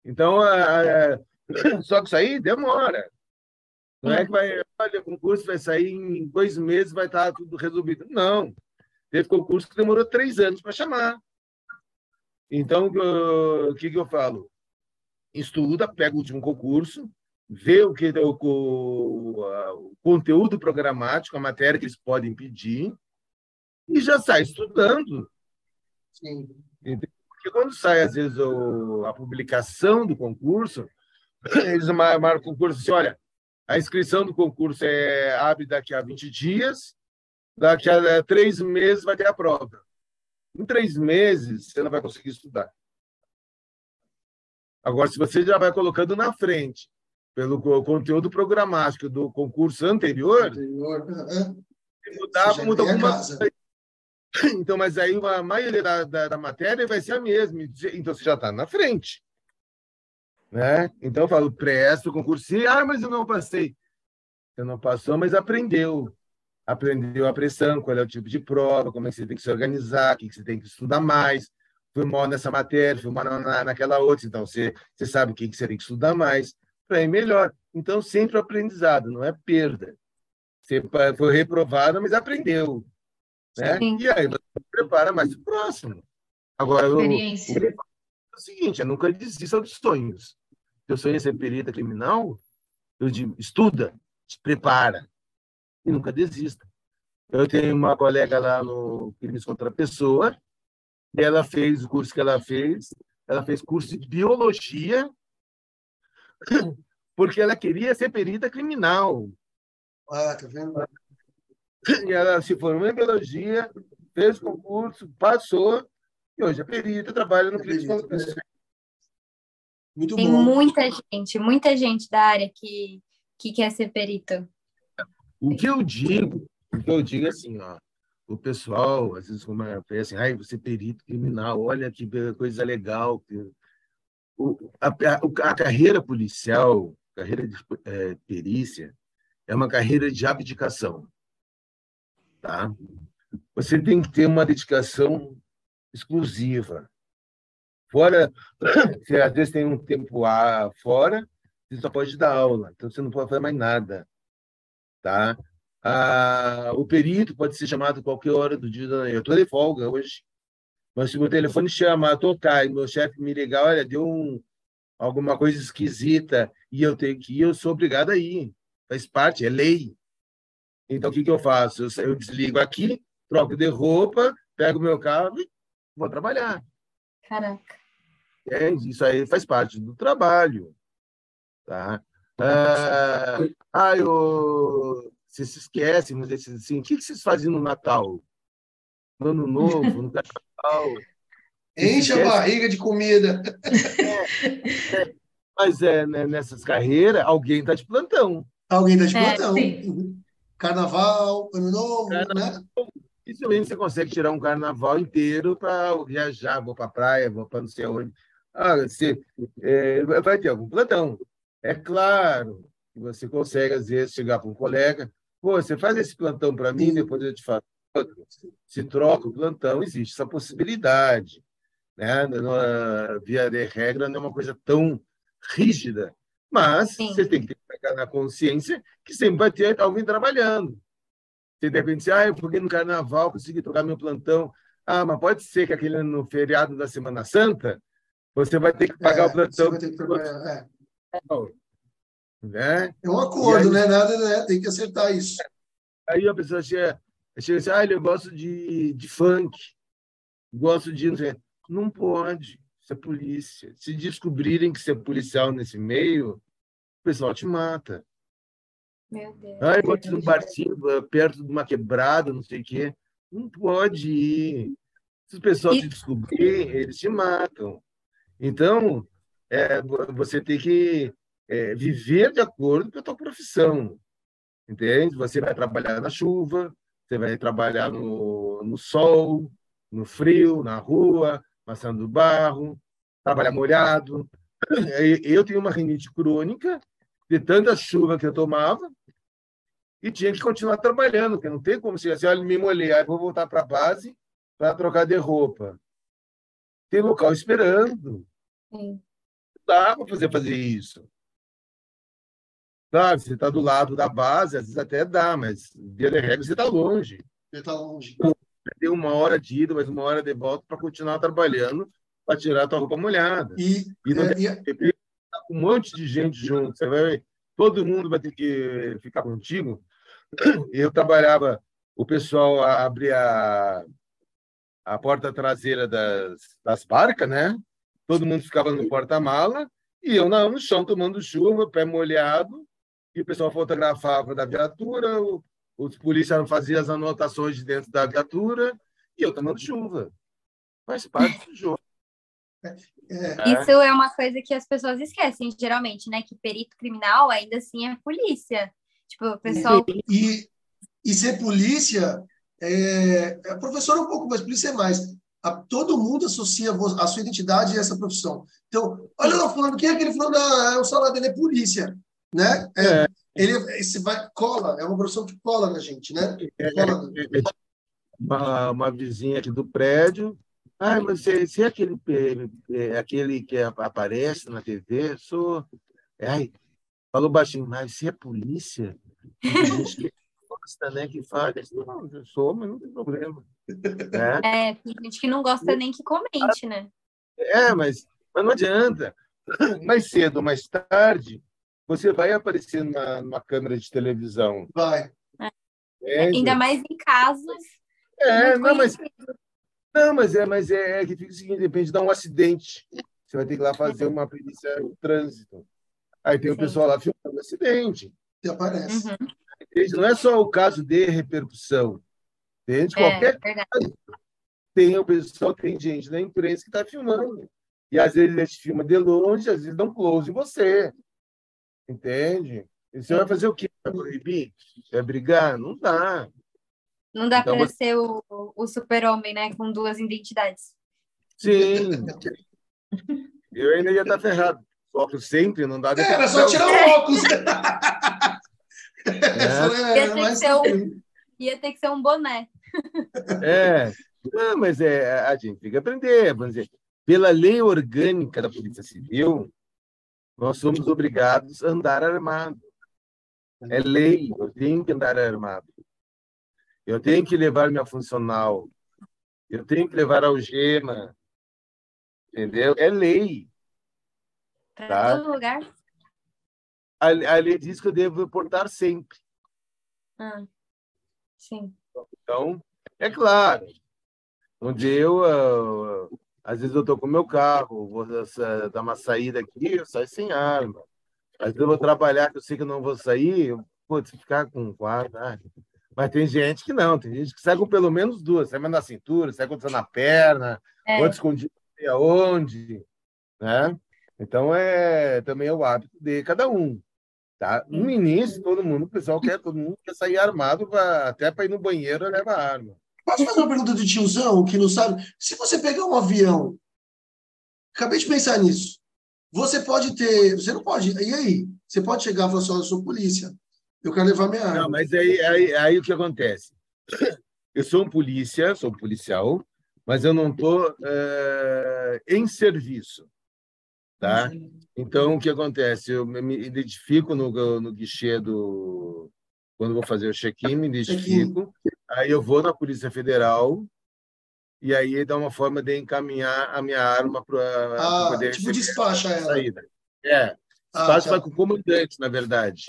Então, a, a, só que isso aí demora. Não é que vai, olha, o concurso vai sair em dois meses, vai estar tudo resolvido. Não. Teve concurso que demorou três anos para chamar. Então, o que, que eu falo? Estuda, pega o último concurso, vê o, que, o, o, o conteúdo programático, a matéria que eles podem pedir, e já sai estudando. Sim. Porque quando sai, às vezes, o, a publicação do concurso, eles marcam o concurso assim, olha, a inscrição do concurso é, abre daqui a vinte dias, daqui a três meses vai ter a prova. Em três meses, você não vai conseguir estudar. Agora, se você já vai colocando na frente, pelo conteúdo programático do concurso anterior, anterior. Se mudar, você muda alguma coisa. Então, mas aí a maioria da, da, da matéria vai ser a mesma. Então, você já está na frente. Né? Então, eu falo, presta o concurso. Ah, mas eu não passei. Você não passou, mas aprendeu. Aprendeu a pressão, qual é o tipo de prova, como é que você tem que se organizar, o que você tem que estudar mais, foi mal nessa matéria, foi mal na, naquela outra, então você, você sabe o que você tem que estudar mais, para ir melhor. Então, sempre aprendizado, não é perda. Você foi reprovado, mas aprendeu. Né? E aí, você se prepara mais o próximo. Agora, o, o, o seguinte, eu nunca desista dos sonhos. Teu sonho é ser perita criminal, eu digo, estuda, se prepara. E nunca desista. Eu tenho uma colega lá no Crime Contra a Pessoa, e ela fez o curso que ela fez, ela fez curso de biologia, porque ela queria ser perita criminal. Ah, tá vendo? E ela se formou em biologia, fez concurso, passou, e hoje é perita, trabalha no Crime Scope. Muito bom. Tem muita gente, muita gente da área que, que quer ser perito. O que eu digo, o que eu digo é assim, ó, o pessoal, às vezes, como é assim, ai, você é perito criminal, olha que coisa legal. O, a, a, a carreira policial, carreira de é, perícia, é uma carreira de abdicação. Tá? Você tem que ter uma dedicação exclusiva. Fora, você às vezes tem um tempo a fora, você só pode dar aula, então você não pode fazer mais nada. Tá? Ah, o perito pode ser chamado a qualquer hora do dia. Eu estou de folga hoje, mas se meu telefone chama, tocar e meu chefe me ligar, olha, deu um, alguma coisa esquisita e eu tenho que ir, eu sou obrigado a ir. Faz parte, é lei. Então, o que, que eu faço? Eu, eu desligo aqui, troco de roupa, pego meu carro e vou trabalhar. Caraca. É, isso aí faz parte do trabalho. Tá? Ah, ah, eu... Vocês se esquecem, mas vocês dizem assim, o que vocês fazem no Natal? No Ano Novo, no Natal? Enche a barriga de comida. É, é, mas é, né, nessas carreiras, alguém está de plantão. Alguém está de plantão. É, carnaval, Ano Novo, carnaval, né? Dificilmente você consegue tirar um carnaval inteiro para viajar, vou para a praia, vou para não sei onde. Ah, você, é, vai ter algum plantão. É claro que você consegue, às vezes, chegar para um colega, pô, você faz esse plantão para mim, depois eu te faço outro. Se troca o plantão, existe essa possibilidade. Né? Não, via de regra, não é uma coisa tão rígida, mas sim, você tem que pegar na consciência que sempre vai ter alguém trabalhando. Você depende de, ah, eu fui no carnaval, consegui trocar meu plantão. Ah, mas pode ser que aquele no feriado da Semana Santa, você vai ter que pagar é, o plantão. Você vai ter que trabalhar, é. Né? É um acordo, aí, né? Nada, né? Tem que acertar isso. Aí a pessoa chega, chega assim, ah, eu gosto de, de funk, gosto de... Não pode, isso é polícia. Se descobrirem que você é policial nesse meio, o pessoal te mata. Meu Deus. Ah, eu gosto de um barzinho perto de uma quebrada, não sei o quê. Não pode ir. Se o pessoal e... te descobrir, eles te matam. Então, é, você tem que é, viver de acordo com a tua profissão, entende? Você vai trabalhar na chuva, você vai trabalhar no, no sol, no frio, na rua, passando barro, trabalhar molhado. Eu tenho uma rinite crônica de tanta chuva que eu tomava e tinha que continuar trabalhando, porque não tem como se assim, olha, me molhei, aí vou voltar para a base para trocar de roupa. Tem local esperando. Sim. Dá para você fazer isso. Tá, você está do lado da base, às vezes até dá, mas via de regra você está longe. Você está longe. Então, tem uma hora de ida, mas uma hora de volta para continuar trabalhando, para tirar a tua roupa molhada. E, e não é, tem e... que ficar com um monte de gente junto. Você vai, todo mundo vai ter que ficar contigo. Eu trabalhava, o pessoal abria a, a porta traseira das, das barcas, né? Todo mundo ficava no porta-mala e eu no chão tomando chuva, pé molhado, e o pessoal fotografava da viatura, o, os policiais faziam as anotações de dentro da viatura e eu tomando chuva. Faz parte do jogo. É. Isso é uma coisa que as pessoas esquecem, geralmente, né? Que perito criminal ainda assim é polícia. Tipo, o pessoal... E, e ser polícia, é... a professora é um pouco, mas polícia é mais... Todo mundo associa a sua identidade a essa profissão. Então, olha lá, falando, quem é aquele fulano? Ah, o salário dele é polícia, né? É, é. Ele se vai, cola, é uma profissão que cola na gente, né? Cola. É, é, é, uma, uma vizinha aqui do prédio. Ah, mas você, você é aquele, é, aquele que aparece na T V? Sou. Ai, falou baixinho, mas você é polícia? A gente que gosta, né? Que fala, não, eu sou, mas não tem problema. Né? É, tem gente que não gosta nem que comente, né? É, mas, mas não adianta. Mais cedo ou mais tarde, você vai aparecer na, numa câmera de televisão. Vai. É. É, ainda mais em casos. É, não, mas, não, mas é, mas é, é que fica o seguinte: depende de um acidente. Você vai ter que ir lá fazer uma perícia no trânsito. Aí tem o pessoal lá filmando o acidente. Você aparece. Uhum. Não é só o caso de repercussão. Entende? É, Qualquer verdade. Caso, tem o pessoal, tem gente na imprensa que está filmando. E às vezes eles filmam de longe, às vezes dão close em você. Entende? E você vai fazer o quê? Vai proibir? Vai brigar? Não dá. Não dá então, para você... ser o, o super-homem, né? Com duas identidades. Sim. Eu ainda ia estar ferrado. O óculos sempre não dá... É, era só tirar o óculos. É. Ia, ter mas... um... ia ter que ser um boné. É. Não, mas é, a gente tem que aprender. Vamos dizer, pela lei orgânica da Polícia Civil, nós somos obrigados a andar armado. É lei. Eu tenho que andar armado. Eu tenho que levar minha funcional. Eu tenho que levar algema. Entendeu? É lei. Para tá? todo lugar? A, a lei diz que eu devo portar sempre. Ah, sim. Então, é claro. Onde eu, uh, uh, às vezes, eu estou com o meu carro, vou uh, dar uma saída aqui, eu saio sem arma. Às vezes eu vou trabalhar, que eu sei que eu não vou sair, eu, putz, ficar com quatro. Ah, mas tem gente que não, tem gente que sai com pelo menos duas. Sai mais na cintura, sai com na perna, é. Outro escondido não sei aonde, né? Então, é, também é o hábito de cada um. Tá? No início, todo mundo, o pessoal quer, todo mundo quer sair armado, pra, até para ir no banheiro leva a arma. Posso fazer uma pergunta do tiozão que não sabe? Se você pegar um avião, acabei de pensar nisso, você pode ter... Você não pode... E aí? Você pode chegar e falar assim, eu sou polícia, eu quero levar minha arma. Não, mas aí, aí, aí o que acontece? Eu sou um polícia, sou um policial, mas eu não estou é, em serviço. Tá? Então, o que acontece? Eu me identifico no, no guichê do... Quando vou fazer o check-in, me identifico. Aí eu vou na Polícia Federal e aí dá uma forma de encaminhar a minha arma para ah, poder... tipo despacha ela. Saída. É, despacha ah, vai com o comandante, na verdade.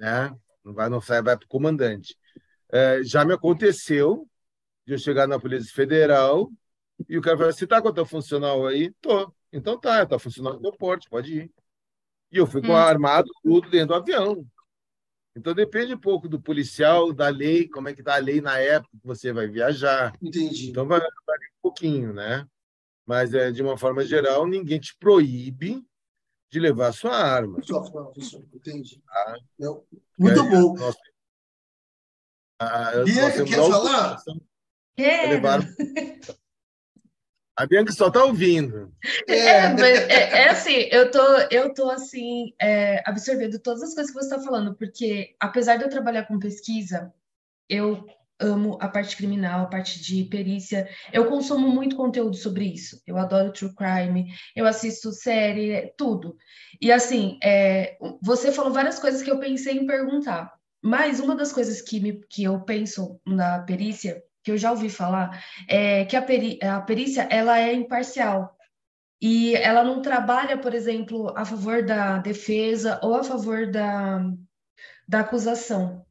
Né? Não vai, não sai, vai para o comandante. É, já me aconteceu de eu chegar na Polícia Federal e o cara fala, você está com a tua funcional aí? Tô. Então tá, tá funcionando o meu porte, pode ir. E eu fui hum. com armado tudo dentro do avião. Então depende um pouco do policial, da lei, como é que tá a lei na época que você vai viajar. Entendi. Então vai, vai um pouquinho, né? Mas é, de uma forma geral, ninguém te proíbe de levar a sua arma. Entendi. Ah, Não. Muito é, bom. Nós, a, Bianca, quer falar? Quero. Levar... A Bianca só está ouvindo. É, mas é, é assim, eu tô, eu tô assim, é, absorvendo todas as coisas que você está falando, porque apesar de eu trabalhar com pesquisa, eu amo a parte criminal, a parte de perícia, eu consumo muito conteúdo sobre isso, eu adoro true crime, eu assisto série, tudo. E assim, é, você falou várias coisas que eu pensei em perguntar, mas uma das coisas que, me, que eu penso na perícia, que eu já ouvi falar, é que a, peri- a perícia, ela é imparcial e ela não trabalha, por exemplo, a favor da defesa ou a favor da, da acusação.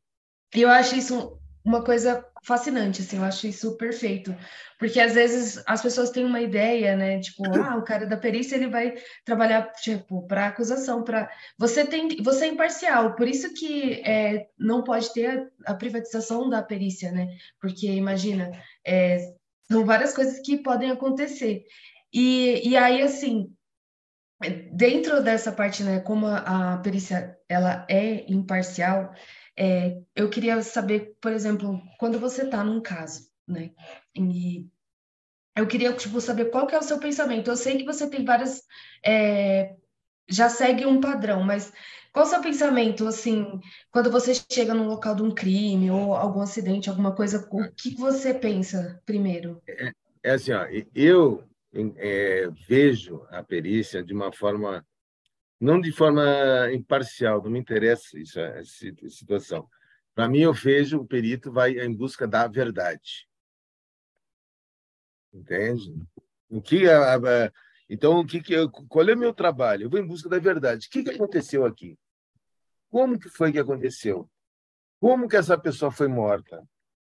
E eu acho isso uma coisa fascinante, assim, eu acho isso perfeito, porque às vezes as pessoas têm uma ideia, né, tipo, ah, o cara da perícia, ele vai trabalhar, tipo, para acusação, para... Você tem, você é imparcial, por isso que é, não pode ter a, a privatização da perícia, né, porque, imagina, é, são várias coisas que podem acontecer, e, e aí, assim, dentro dessa parte, né, como a, a perícia, ela é imparcial, é, eu queria saber, por exemplo, quando você está num caso, né, e eu queria, tipo, saber qual que é o seu pensamento. Eu sei que você tem várias, é, já segue um padrão, mas qual é o seu pensamento, assim, quando você chega no local de um crime ou algum acidente, alguma coisa, o que você pensa primeiro? É, é assim, ó, eu é, vejo a perícia de uma forma, não de forma imparcial, não me interessa isso, essa situação. Para mim, eu vejo o perito vai em busca da verdade. Entende? O que a, a, então, o que que eu, qual é o meu trabalho? Eu vou em busca da verdade. O que que aconteceu aqui? Como que foi que aconteceu? Como que essa pessoa foi morta?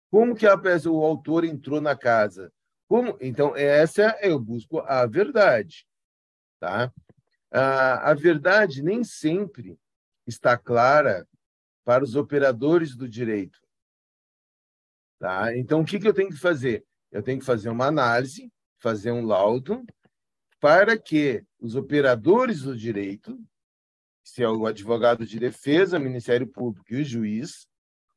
Como que a, o autor entrou na casa? Como? Então, essa eu busco a verdade, tá? A, a verdade nem sempre está clara para os operadores do direito. Tá? Então, o que, que eu tenho que fazer? Eu tenho que fazer uma análise, fazer um laudo, para que os operadores do direito, se é o advogado de defesa, Ministério Público e o juiz,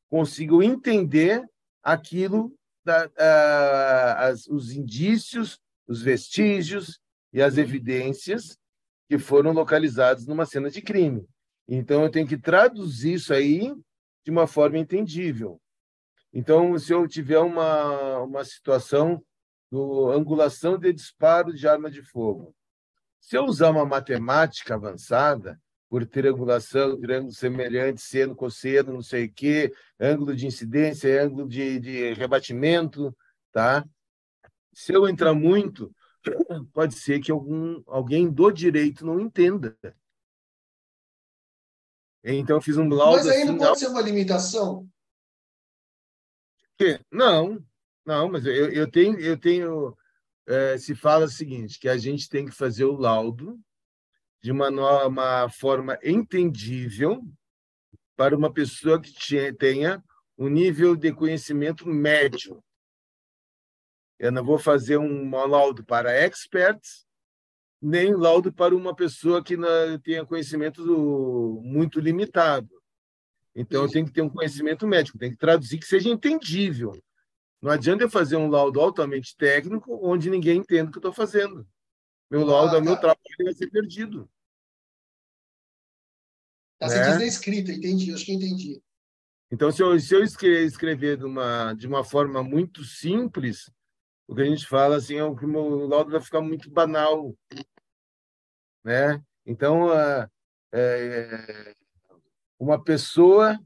consigam entender aquilo, da, a, as, os indícios, os vestígios e as evidências que foram localizados numa cena de crime. Então, eu tenho que traduzir isso aí de uma forma entendível. Então, se eu tiver uma, uma situação do angulação de disparo de arma de fogo, se eu usar uma matemática avançada, por triangulação, triângulo semelhante, seno, cosseno, não sei o quê, ângulo de incidência, ângulo de, de rebatimento, tá? Se eu entrar muito, pode ser que algum, alguém do direito não entenda. Então, eu fiz um laudo... Mas aí não assim, pode ser uma limitação? Não, não, mas eu, eu tenho... Eu tenho é, se fala o seguinte, que a gente tem que fazer o laudo de uma, uma forma entendível para uma pessoa que tenha um nível de conhecimento médio. Eu não vou fazer um laudo para experts, nem laudo para uma pessoa que não tenha conhecimento do, muito limitado. Então, eu tenho que ter um conhecimento médico, tem que traduzir que seja entendível. Não adianta eu fazer um laudo altamente técnico onde ninguém entende o que eu estou fazendo. Meu laudo, ah, meu trabalho vai ser perdido. Tá, né? Você diz na escrita, entendi, acho que entendi. Então, se eu, se eu escrever de uma, de uma forma muito simples, o que a gente fala assim é que o meu laudo vai ficar muito banal, né? Então, a, é, uma pessoa,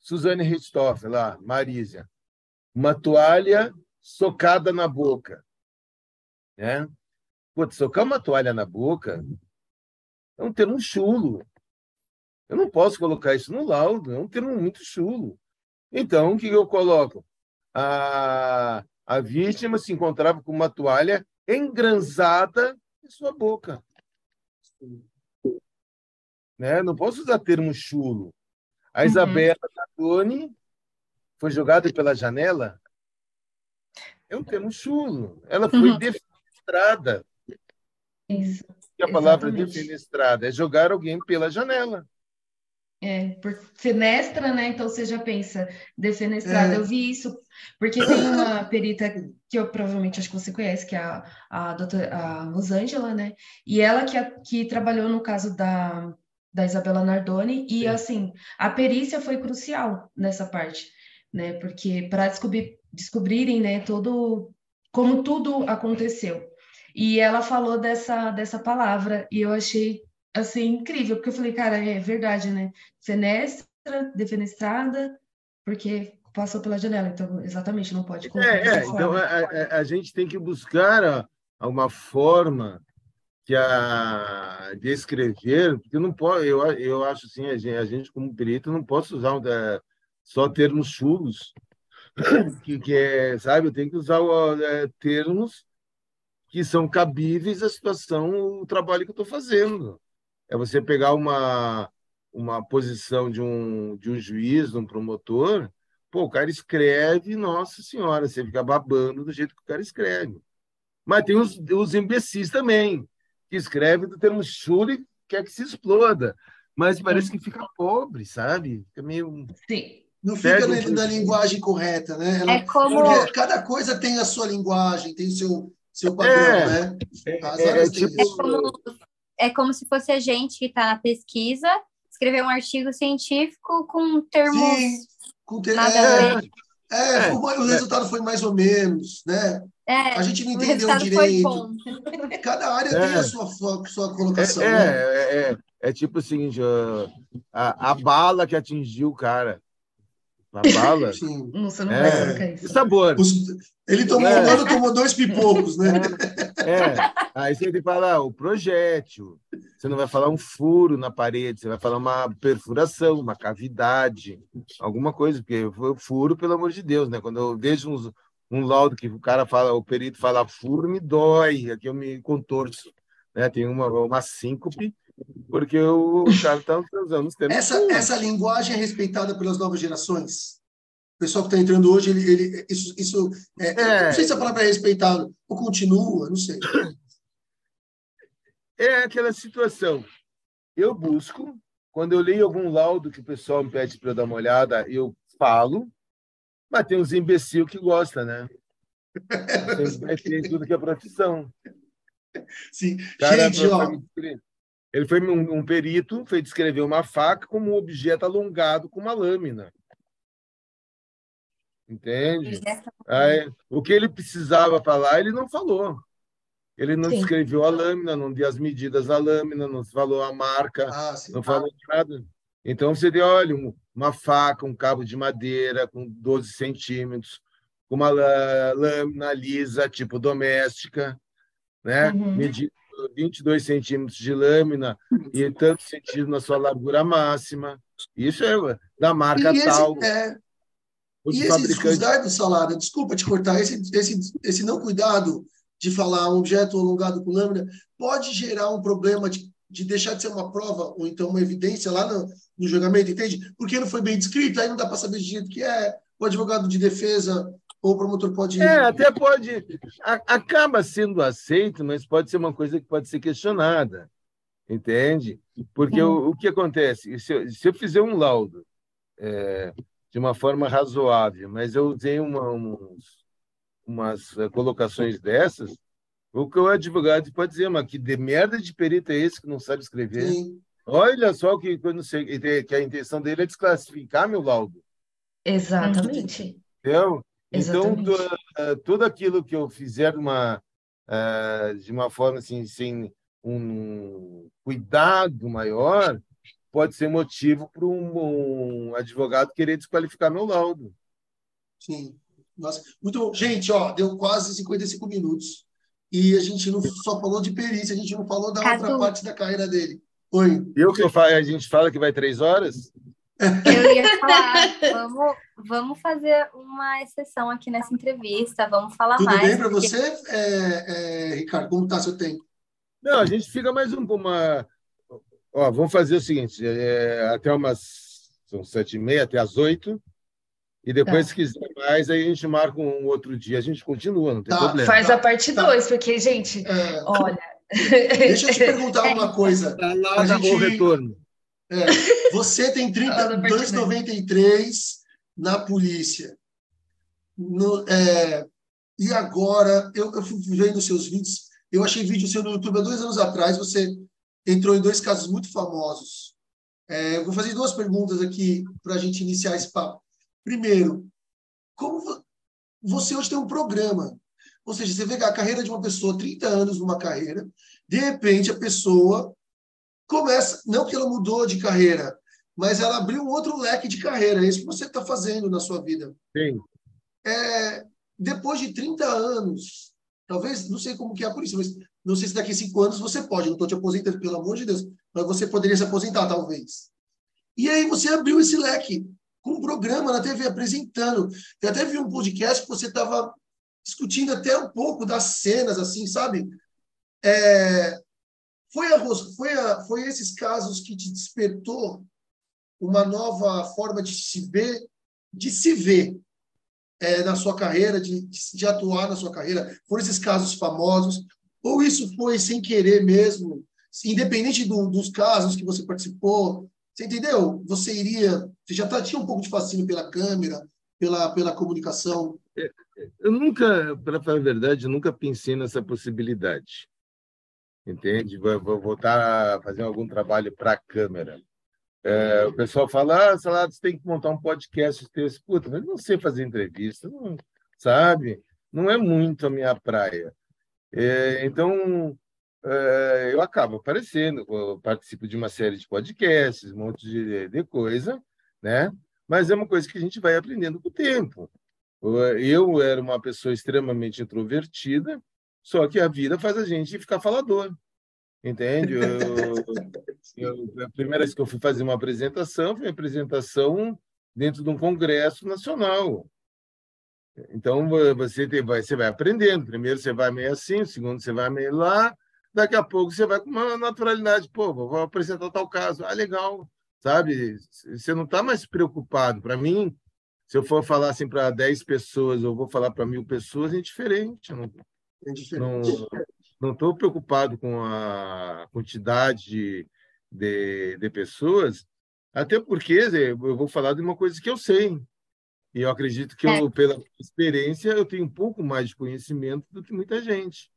Suzane Richthofen, lá, Marísia, uma toalha socada na boca, né? Pô, socar uma toalha na boca é um termo chulo. Eu não posso colocar isso no laudo, é um termo muito chulo. Então, o que eu coloco? A, a vítima se encontrava com uma toalha engranzada em sua boca. Né? Não posso usar termo chulo. A uhum. Isabella Nardoni foi jogada pela janela. É um termo chulo. Ela foi uhum. defenestrada. Isso, a palavra defenestrada é jogar alguém pela janela. É, por fenestra, né? Então você já pensa, defenestrada, é. Eu vi isso, porque tem uma perita que eu provavelmente acho que você conhece, que é a, a doutora a Rosângela, né? E ela que, a, que trabalhou no caso da, da Isabella Nardoni, e Sim. assim, a perícia foi crucial nessa parte, né? Porque para descobrir, descobrirem, né, todo, como tudo aconteceu. E ela falou dessa, dessa palavra, e eu achei, assim, incrível, porque eu falei, cara, é verdade, né? Fenestra, defenestrada, porque passou pela janela, então, exatamente, não pode... É, é então, a, a, a gente tem que buscar alguma forma que a, de escrever, porque não pode, eu, eu acho, assim, a gente, a gente como perito, não posso usar da, só termos chulos, que, que é, sabe, eu tenho que usar é, termos que são cabíveis à situação, o trabalho que eu estou fazendo. É você pegar uma, uma posição de um, de um juiz, de um promotor, pô, o cara escreve, nossa senhora, você fica babando do jeito que o cara escreve. Mas tem os, os imbecis também, que escrevem do termo chulo e quer que se exploda, mas parece que fica pobre, sabe? Fica meio... Sim. Não fica dentro da linguagem correta, né? Ela, é como... Porque cada coisa tem a sua linguagem, tem o seu... Seu padrão, é, né? É, é, tipo... é, como, é como se fosse a gente que está na pesquisa escrever um artigo científico com termos. Sim, com ter... nada é, é, é, o resultado foi mais ou menos, né? É, a gente não entendeu o direito. Cada área é. tem a sua, sua colocação. É, é, né? é, é, é tipo assim, a, a bala que atingiu o cara. Na bala? Sim. Nossa, não é. vai colocar isso. E sabor? Os... Ele tomou é. um lado, tomou dois pipocos, né? É. é. Aí você tem que falar o projétil. Você não vai falar um furo na parede, você vai falar uma perfuração, uma cavidade, alguma coisa, porque o furo, pelo amor de Deus, né? Quando eu vejo uns, um laudo que o cara fala, o perito fala furo, me dói, aqui eu me contorço. Né? Tem uma, uma síncope, Porque o cara está usando os termos. Essa, essa linguagem é respeitada pelas novas gerações? O pessoal que está entrando hoje, ele, ele, isso... isso é, é. Não sei se a palavra é respeitada ou continua, não sei. É aquela situação. Eu busco, quando eu leio algum laudo que o pessoal me pede para eu dar uma olhada, eu falo, mas tem uns imbecil que gosta, né? Vai ter tudo que é profissão. Sim. Cara, gente, ó... Ele foi um, um perito, foi descrever uma faca como um objeto alongado com uma lâmina. Entende? Aí, o que ele precisava falar, ele não falou. Ele não sim. descreveu a lâmina, não deu as medidas da lâmina, não falou a marca, ah, sim, não falou ah. nada. Então, você deu, olha, uma faca, um cabo de madeira com doze centímetros, com uma lâmina lisa, tipo doméstica, né? Uhum. Medida vinte e dois centímetros de lâmina e tanto centímetros na sua largura máxima. Isso é da marca e tal. Esse, é... E esse cuidado, Salada, desculpa te cortar, esse, esse, esse não cuidado de falar um objeto alongado com lâmina pode gerar um problema de, de deixar de ser uma prova ou então uma evidência lá no, no julgamento, entende? Porque não foi bem descrito, aí não dá para saber de jeito que é. O advogado de defesa... Ou o promotor pode... É, até pode... A, acaba sendo aceito, mas pode ser uma coisa que pode ser questionada, entende? Porque uhum. o, o que acontece? Se eu, se eu fizer um laudo é, de uma forma razoável, mas eu usei uma, umas, umas colocações dessas, o que o advogado pode dizer, mas que de merda de perito é esse que não sabe escrever? Sim. Olha só que, eu não sei, que a intenção dele é desclassificar meu laudo. Exatamente. Entendeu? Então, tu, tudo aquilo que eu fizer uma, uh, de uma forma assim, sem um cuidado maior, pode ser motivo para um, um advogado querer desqualificar meu laudo. Sim. Nossa. Muito bom. Gente, ó, deu quase cinquenta e cinco minutos. E a gente não só falou de perícia, a gente não falou da Cadu. outra parte da carreira dele. Oi. Eu que eu falo, a gente fala que vai três horas? Eu ia falar, vamos, vamos fazer uma exceção aqui nessa entrevista, vamos falar Tudo mais. Tudo bem para porque... você, é, é, Ricardo? Como está seu tempo? Não, a gente fica mais um, uma... Ó, vamos fazer o seguinte, é, até umas são sete e meia, até as oito, e depois, tá. se quiser mais, aí a gente marca um outro dia, a gente continua, não tem tá, problema. Faz tá, a parte dois, tá. porque, gente, é... olha... Deixa eu te perguntar uma coisa. Tá lá, a gente... O retorno. É, você tem trinta e dois vírgula noventa e três na polícia. No, é, e agora, eu, eu fui vendo seus vídeos, eu achei vídeo seu no YouTube há dois anos atrás, você entrou em dois casos muito famosos. É, eu vou fazer duas perguntas aqui para a gente iniciar esse papo. Primeiro, como você hoje tem um programa? Ou seja, você vê a carreira de uma pessoa, trinta anos numa carreira, de repente a pessoa... Começa, não que ela mudou de carreira, mas ela abriu um outro leque de carreira. É isso que você está fazendo na sua vida. Sim. É, depois de trinta anos, talvez, não sei como que é a polícia, mas não sei se daqui a cinco anos você pode, não estou te aposentando, pelo amor de Deus, mas você poderia se aposentar, talvez. E aí você abriu esse leque com um programa na T V, apresentando. Eu até vi um podcast que você estava discutindo até um pouco das cenas, assim, sabe? É... Foi, a, foi, a, foi esses casos que te despertou uma nova forma de se ver, de se ver é, na sua carreira, de, de atuar na sua carreira? Foram esses casos famosos? Ou isso foi sem querer mesmo? Independente do, dos casos que você participou, você entendeu? Você iria... Você já tinha um pouco de fascínio pela câmera, pela, pela comunicação? Eu nunca, para falar a verdade, eu nunca pensei nessa possibilidade. Entende? Vou voltar a fazer algum trabalho para a câmera. É, o pessoal fala, ah, Salada, você tem que montar um podcast. Puta, mas não sei fazer entrevista, não, sabe? Não é muito a minha praia. É, então, é, eu acabo aparecendo, eu participo de uma série de podcasts, um monte de, de coisa, né? Mas é uma coisa que a gente vai aprendendo com o tempo. Eu era uma pessoa extremamente introvertida, só que a vida faz a gente ficar falador, entende? Eu, eu, a primeira vez que eu fui fazer uma apresentação, foi uma apresentação dentro de um congresso nacional. Então, você, tem, você vai aprendendo. Primeiro, você vai meio assim, segundo, você vai meio lá, daqui a pouco você vai com uma naturalidade, pô, vou apresentar tal caso, ah, legal, sabe? Você não está mais preocupado. Para mim, se eu for falar assim para dez pessoas, ou vou falar para mil pessoas, é diferente. Não, é diferente. Não estou preocupado com a quantidade de, de, de pessoas, até porque eu vou falar de uma coisa que eu sei. E eu acredito que, eu, pela experiência, eu tenho um pouco mais de conhecimento do que muita gente.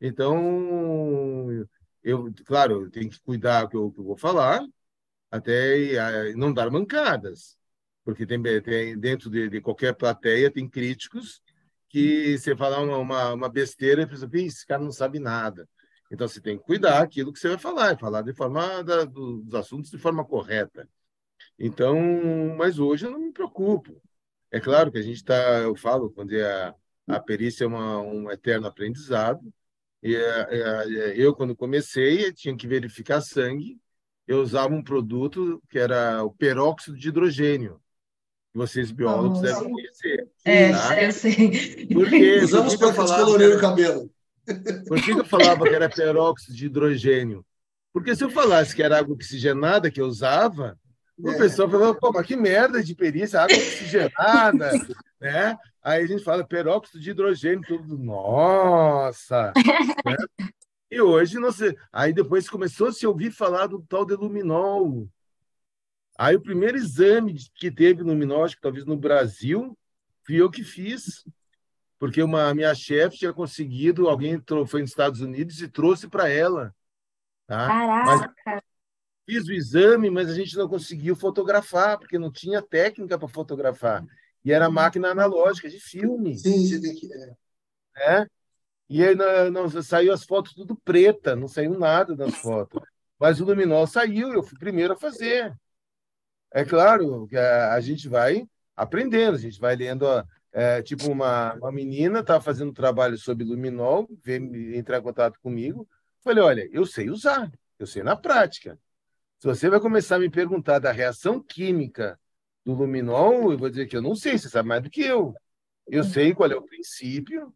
Então, eu, claro, eu tenho que cuidar do que eu vou falar, até não dar mancadas, porque tem, tem dentro de, de qualquer plateia tem críticos que você falar uma, uma, uma besteira e a pessoa pensa, esse cara não sabe nada. Então, você tem que cuidar daquilo que você vai falar, e falar de forma, da, dos assuntos de forma correta. Então, mas hoje eu não me preocupo. É claro que a gente está, eu falo, quando a, a perícia é uma, um eterno aprendizado. E a, a, eu, quando comecei, eu tinha que verificar sangue. Eu usava um produto que era o peróxido de hidrogênio. Que vocês, biólogos, Nossa. devem conhecer. É, tá? Eu sei. Por quê? Usamos para descolorir o cabelo. Por que eu falava que era peróxido de hidrogênio? Porque se eu falasse que era água oxigenada que eu usava, o pessoal falou, pô, mas que merda de perícia, água oxigenada, né? Aí a gente fala peróxido de hidrogênio, tudo, nossa! Né? E hoje, não sei. Aí depois começou a se ouvir falar do tal de Luminol. Aí o primeiro exame que teve Luminol, acho que talvez no Brasil, fui eu que fiz, porque uma minha chefe tinha conseguido, alguém foi nos Estados Unidos e trouxe para ela. Tá? Caraca! Mas, fiz o exame, mas a gente não conseguiu fotografar, porque não tinha técnica para fotografar. E era máquina analógica de filme. Sim, você tem que... É. E aí não, não, saiu as fotos tudo preta, não saiu nada das fotos. Mas o Luminol saiu, eu fui o primeiro a fazer. É claro que a, a gente vai aprendendo, a gente vai lendo. Ó, é, tipo, uma, uma menina estava fazendo um trabalho sobre Luminol, veio entrar em contato comigo. Falei, olha, eu sei usar, eu sei na prática. Se você vai começar a me perguntar da reação química do luminol, eu vou dizer que eu não sei, você sabe mais do que eu. Eu sei qual é o princípio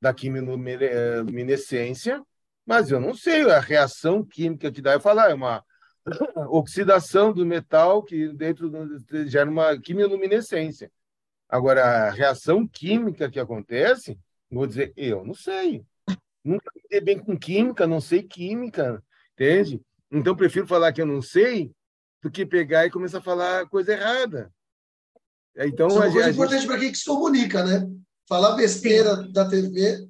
da quimiluminescência, mas eu não sei a reação química que dá. Eu falar, é uma oxidação do metal que dentro do, gera uma quimiluminescência. Agora, a reação química que acontece, eu vou dizer, eu não sei. Nunca me dei bem com química, não sei química, entende? Então, prefiro falar que eu não sei do que pegar e começar a falar coisa errada. Então, isso é uma coisa a importante gente... para quem que se comunica, né? Falar besteira da T V.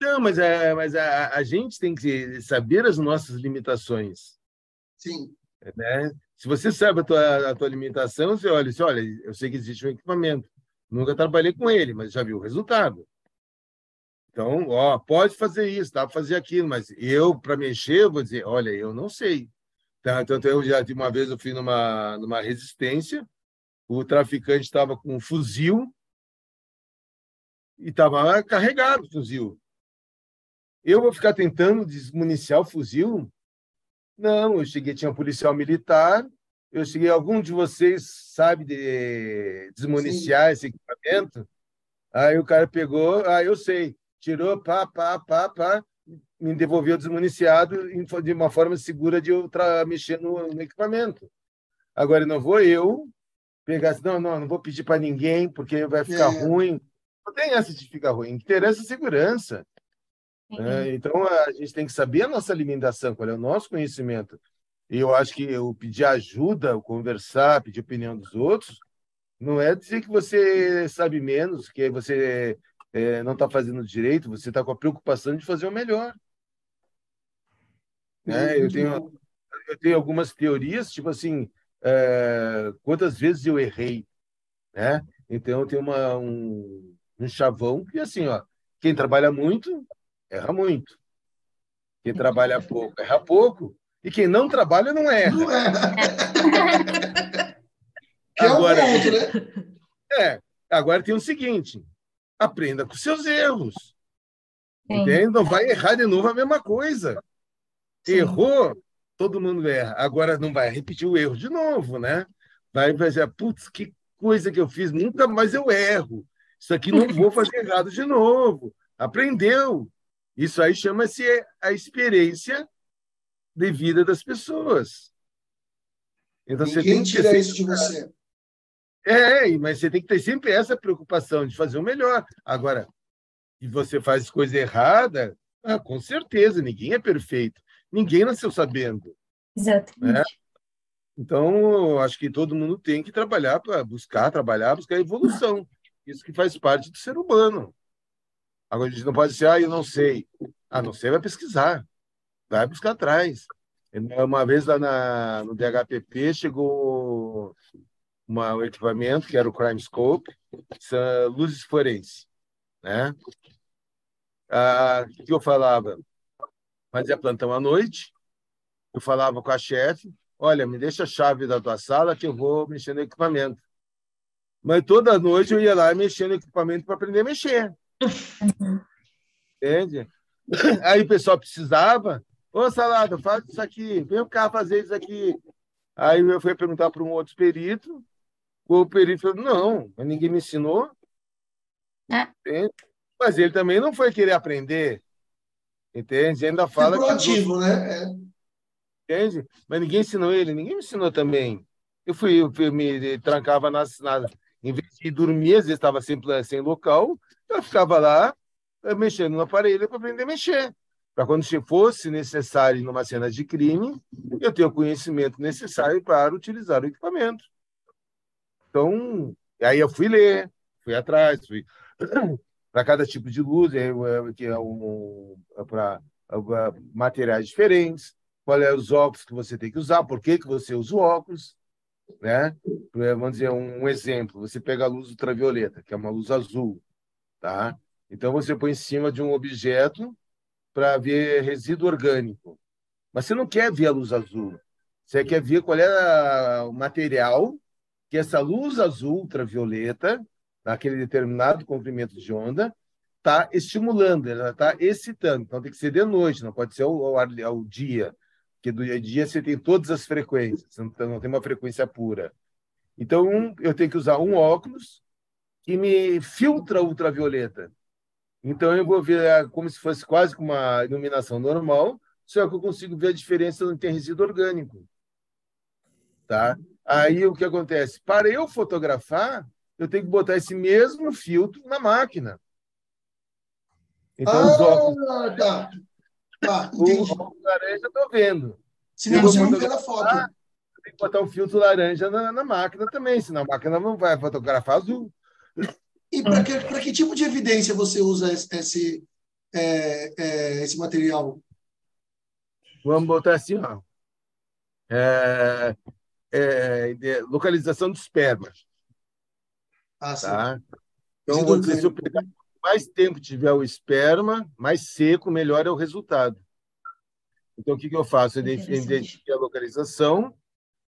Não, mas, a, mas a, a gente tem que saber as nossas limitações. Sim. Né? Se você sabe a tua, a tua limitação, você olha, você olha, eu sei que existe um equipamento. Nunca trabalhei com ele, mas já vi o resultado. Então, ó, pode fazer isso, dá para fazer aquilo, mas eu, para mexer, eu vou dizer, olha, eu não sei. Tanto eu já, de uma vez, eu fui numa, numa resistência, o traficante estava com um fuzil e estava carregado o fuzil. Eu vou ficar tentando desmuniciar o fuzil? Não, eu cheguei, tinha um policial militar, eu cheguei, algum de vocês sabe de desmuniciar Sim. esse equipamento? Aí o cara pegou, ah, eu sei. Tirou, pá, pá, pá, pá, me devolveu desmuniciado de uma forma segura de eu mexer no, no equipamento. Agora, não vou eu pegar, não, não, não vou pedir para ninguém, porque vai ficar é. ruim. Não tem essa de ficar ruim, interessa a segurança. Uhum. É, então, a gente tem que saber a nossa alimentação, qual é o nosso conhecimento. E eu acho que o pedir ajuda, o conversar, pedir opinião dos outros, não é dizer que você sabe menos, que você... É, não está fazendo direito, você está com a preocupação de fazer o melhor. Né? Eu, tenho, eu tenho algumas teorias, tipo assim, é, quantas vezes eu errei. Né? Então, eu tenho uma, um, um chavão que, assim, ó, quem trabalha muito, erra muito. Quem trabalha pouco, erra pouco. E quem não trabalha, não erra. Não erra. Agora, é um ponto, né? É, agora tem o seguinte... Aprenda com seus erros. Sim. Entende? Não vai errar de novo a mesma coisa. Sim. Errou, todo mundo erra. Agora não vai repetir o erro de novo, né? Vai fazer, putz, que coisa que eu fiz, nunca mais eu erro. Isso aqui não vou fazer errado de novo. Aprendeu. Isso aí chama-se a experiência de vida das pessoas. Então, ninguém você tem que tira sempre... isso de você. É, mas você tem que ter sempre essa preocupação de fazer o melhor. Agora, se você faz coisa errada, ah, com certeza, ninguém é perfeito. Ninguém nasceu sabendo. Exatamente. Né? Então, acho que todo mundo tem que trabalhar para buscar, trabalhar, buscar evolução. Isso que faz parte do ser humano. Agora, a gente não pode dizer, ah, eu não sei. Ah, não sei, vai pesquisar. Vai buscar atrás. Uma vez lá na, no D H P P chegou uma, um equipamento, que era o Crime Scope, luzes forenses. Né? Ah, que eu falava? Fazia plantão à noite, eu falava com a chefe, olha, me deixa a chave da tua sala que eu vou mexer no equipamento. Mas toda noite eu ia lá mexendo no equipamento para aprender a mexer. Entende? Aí o pessoal precisava, ô Salada, faz isso aqui, vem cá fazer isso aqui. Aí eu fui perguntar para um outro perito, o perito falou, não, mas ninguém me ensinou. É. Mas ele também não foi querer aprender. Entende? Ainda fala... É proativo, que... né? É. Entende? Mas ninguém ensinou ele, ninguém me ensinou também. Eu fui, eu me trancava na... na em vez de dormir, às vezes estava sem, sem local, eu ficava lá mexendo no aparelho para aprender a mexer. Para quando fosse necessário numa cena de crime, eu ter o conhecimento necessário para utilizar o equipamento. Então, aí eu fui ler, fui atrás, fui... para cada tipo de luz, que é um, para materiais diferentes, qual é os óculos que você tem que usar, por que que você usa o óculos, né? Vamos dizer um exemplo, você pega a luz ultravioleta, que é uma luz azul, tá? Então você põe em cima de um objeto para ver resíduo orgânico, mas você não quer ver a luz azul, você quer ver qual é o material que essa luz azul ultravioleta naquele determinado comprimento de onda, está estimulando, ela está excitando. Então, tem que ser de noite, não pode ser ao, ao, ao dia, porque do dia a dia você tem todas as frequências, não, não tem uma frequência pura. Então, um, eu tenho que usar um óculos que me filtra ultravioleta. Então, eu vou ver como se fosse quase com uma iluminação normal, só que eu consigo ver a diferença no que tem resíduo orgânico. Tá? Aí, o que acontece? Para eu fotografar, eu tenho que botar esse mesmo filtro na máquina. Então, ah, os óculos... tá. Tá, entendi. O óculos laranja eu estou vendo. Se não, você não vê na foto. Eu tenho que botar o filtro laranja na, na máquina também, senão a máquina não vai fotografar azul. E para que, para que tipo de evidência você usa esse, esse, é, é, esse material? Vamos botar assim, ó. É, é, localização do esperma. Ah, tá? Então, você, se eu pegar mais tempo tiver o esperma, mais seco, melhor é o resultado. Então, o que, que eu faço? Eu identifico a localização,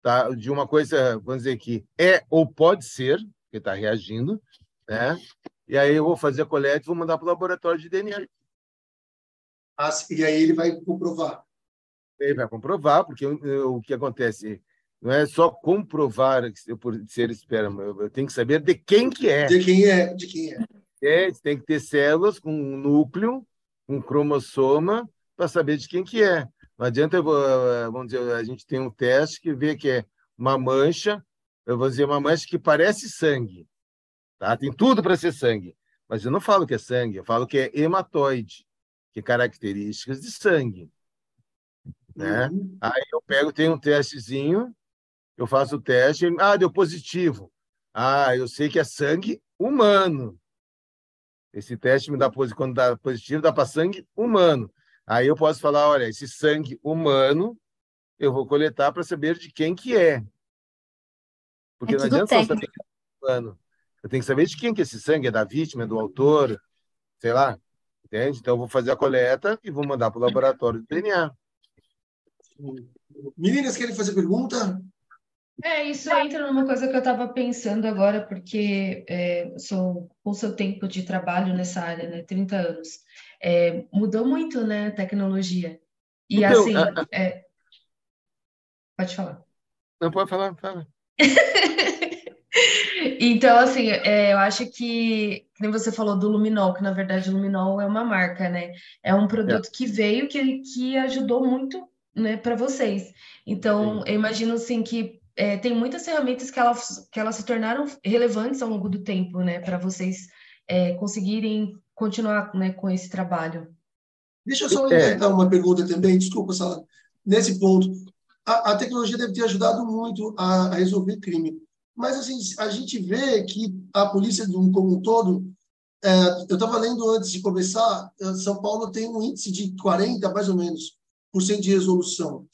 tá? De uma coisa, vamos dizer que é ou pode ser, que está reagindo, né? E aí eu vou fazer a coleta e vou mandar para o laboratório de D N A. Ah, e aí ele vai comprovar? Ele vai comprovar, porque o que acontece... Não é só comprovar por ser esperma, eu tenho que saber de quem que é. De quem é, de quem é. É, tem que ter células com um núcleo, um cromossoma, para saber de quem que é. Não adianta, vamos dizer, a gente tem um teste que vê que é uma mancha, eu vou dizer uma mancha que parece sangue, tá? Tem tudo para ser sangue, mas eu não falo que é sangue, eu falo que é hematóide, que é características de sangue, né? Uhum. Aí eu pego, tem um testezinho, eu faço o teste, ah, deu positivo. Ah, eu sei que é sangue humano. Esse teste me dá positivo, quando dá positivo, dá para sangue humano. Aí eu posso falar, olha, esse sangue humano eu vou coletar para saber de quem que é. Porque é não adianta técnico. Só saber que é humano. Eu tenho que saber de quem que é esse sangue, é da vítima, é do autor, sei lá. Entende? Então eu vou fazer a coleta e vou mandar para o laboratório de D N A. Meninas, querem fazer pergunta? É, isso entra numa coisa que eu estava pensando agora, porque é, sou, com o seu tempo de trabalho nessa área, né, trinta anos, é, mudou muito, né, a tecnologia. E então, assim... A, a... É... Pode falar. Não, pode falar, fala. Então, assim, é, eu acho que, nem você falou do Luminol, que na verdade o Luminol é uma marca, né? É um produto é. que veio, que, que ajudou muito, né, para vocês. Então, Sim. eu imagino, assim, que é, tem muitas ferramentas que elas, que elas se tornaram relevantes ao longo do tempo, né? Para vocês é, conseguirem continuar, né, com esse trabalho. Deixa eu só inventar é. uma pergunta também, desculpa, Salada. Nesse ponto, a, a tecnologia deve ter ajudado muito a, a resolver crime. Mas, assim, a gente vê que a polícia como um todo... É, eu estava lendo antes de começar, São Paulo tem um índice de quarenta, mais ou menos, por cento de resolução.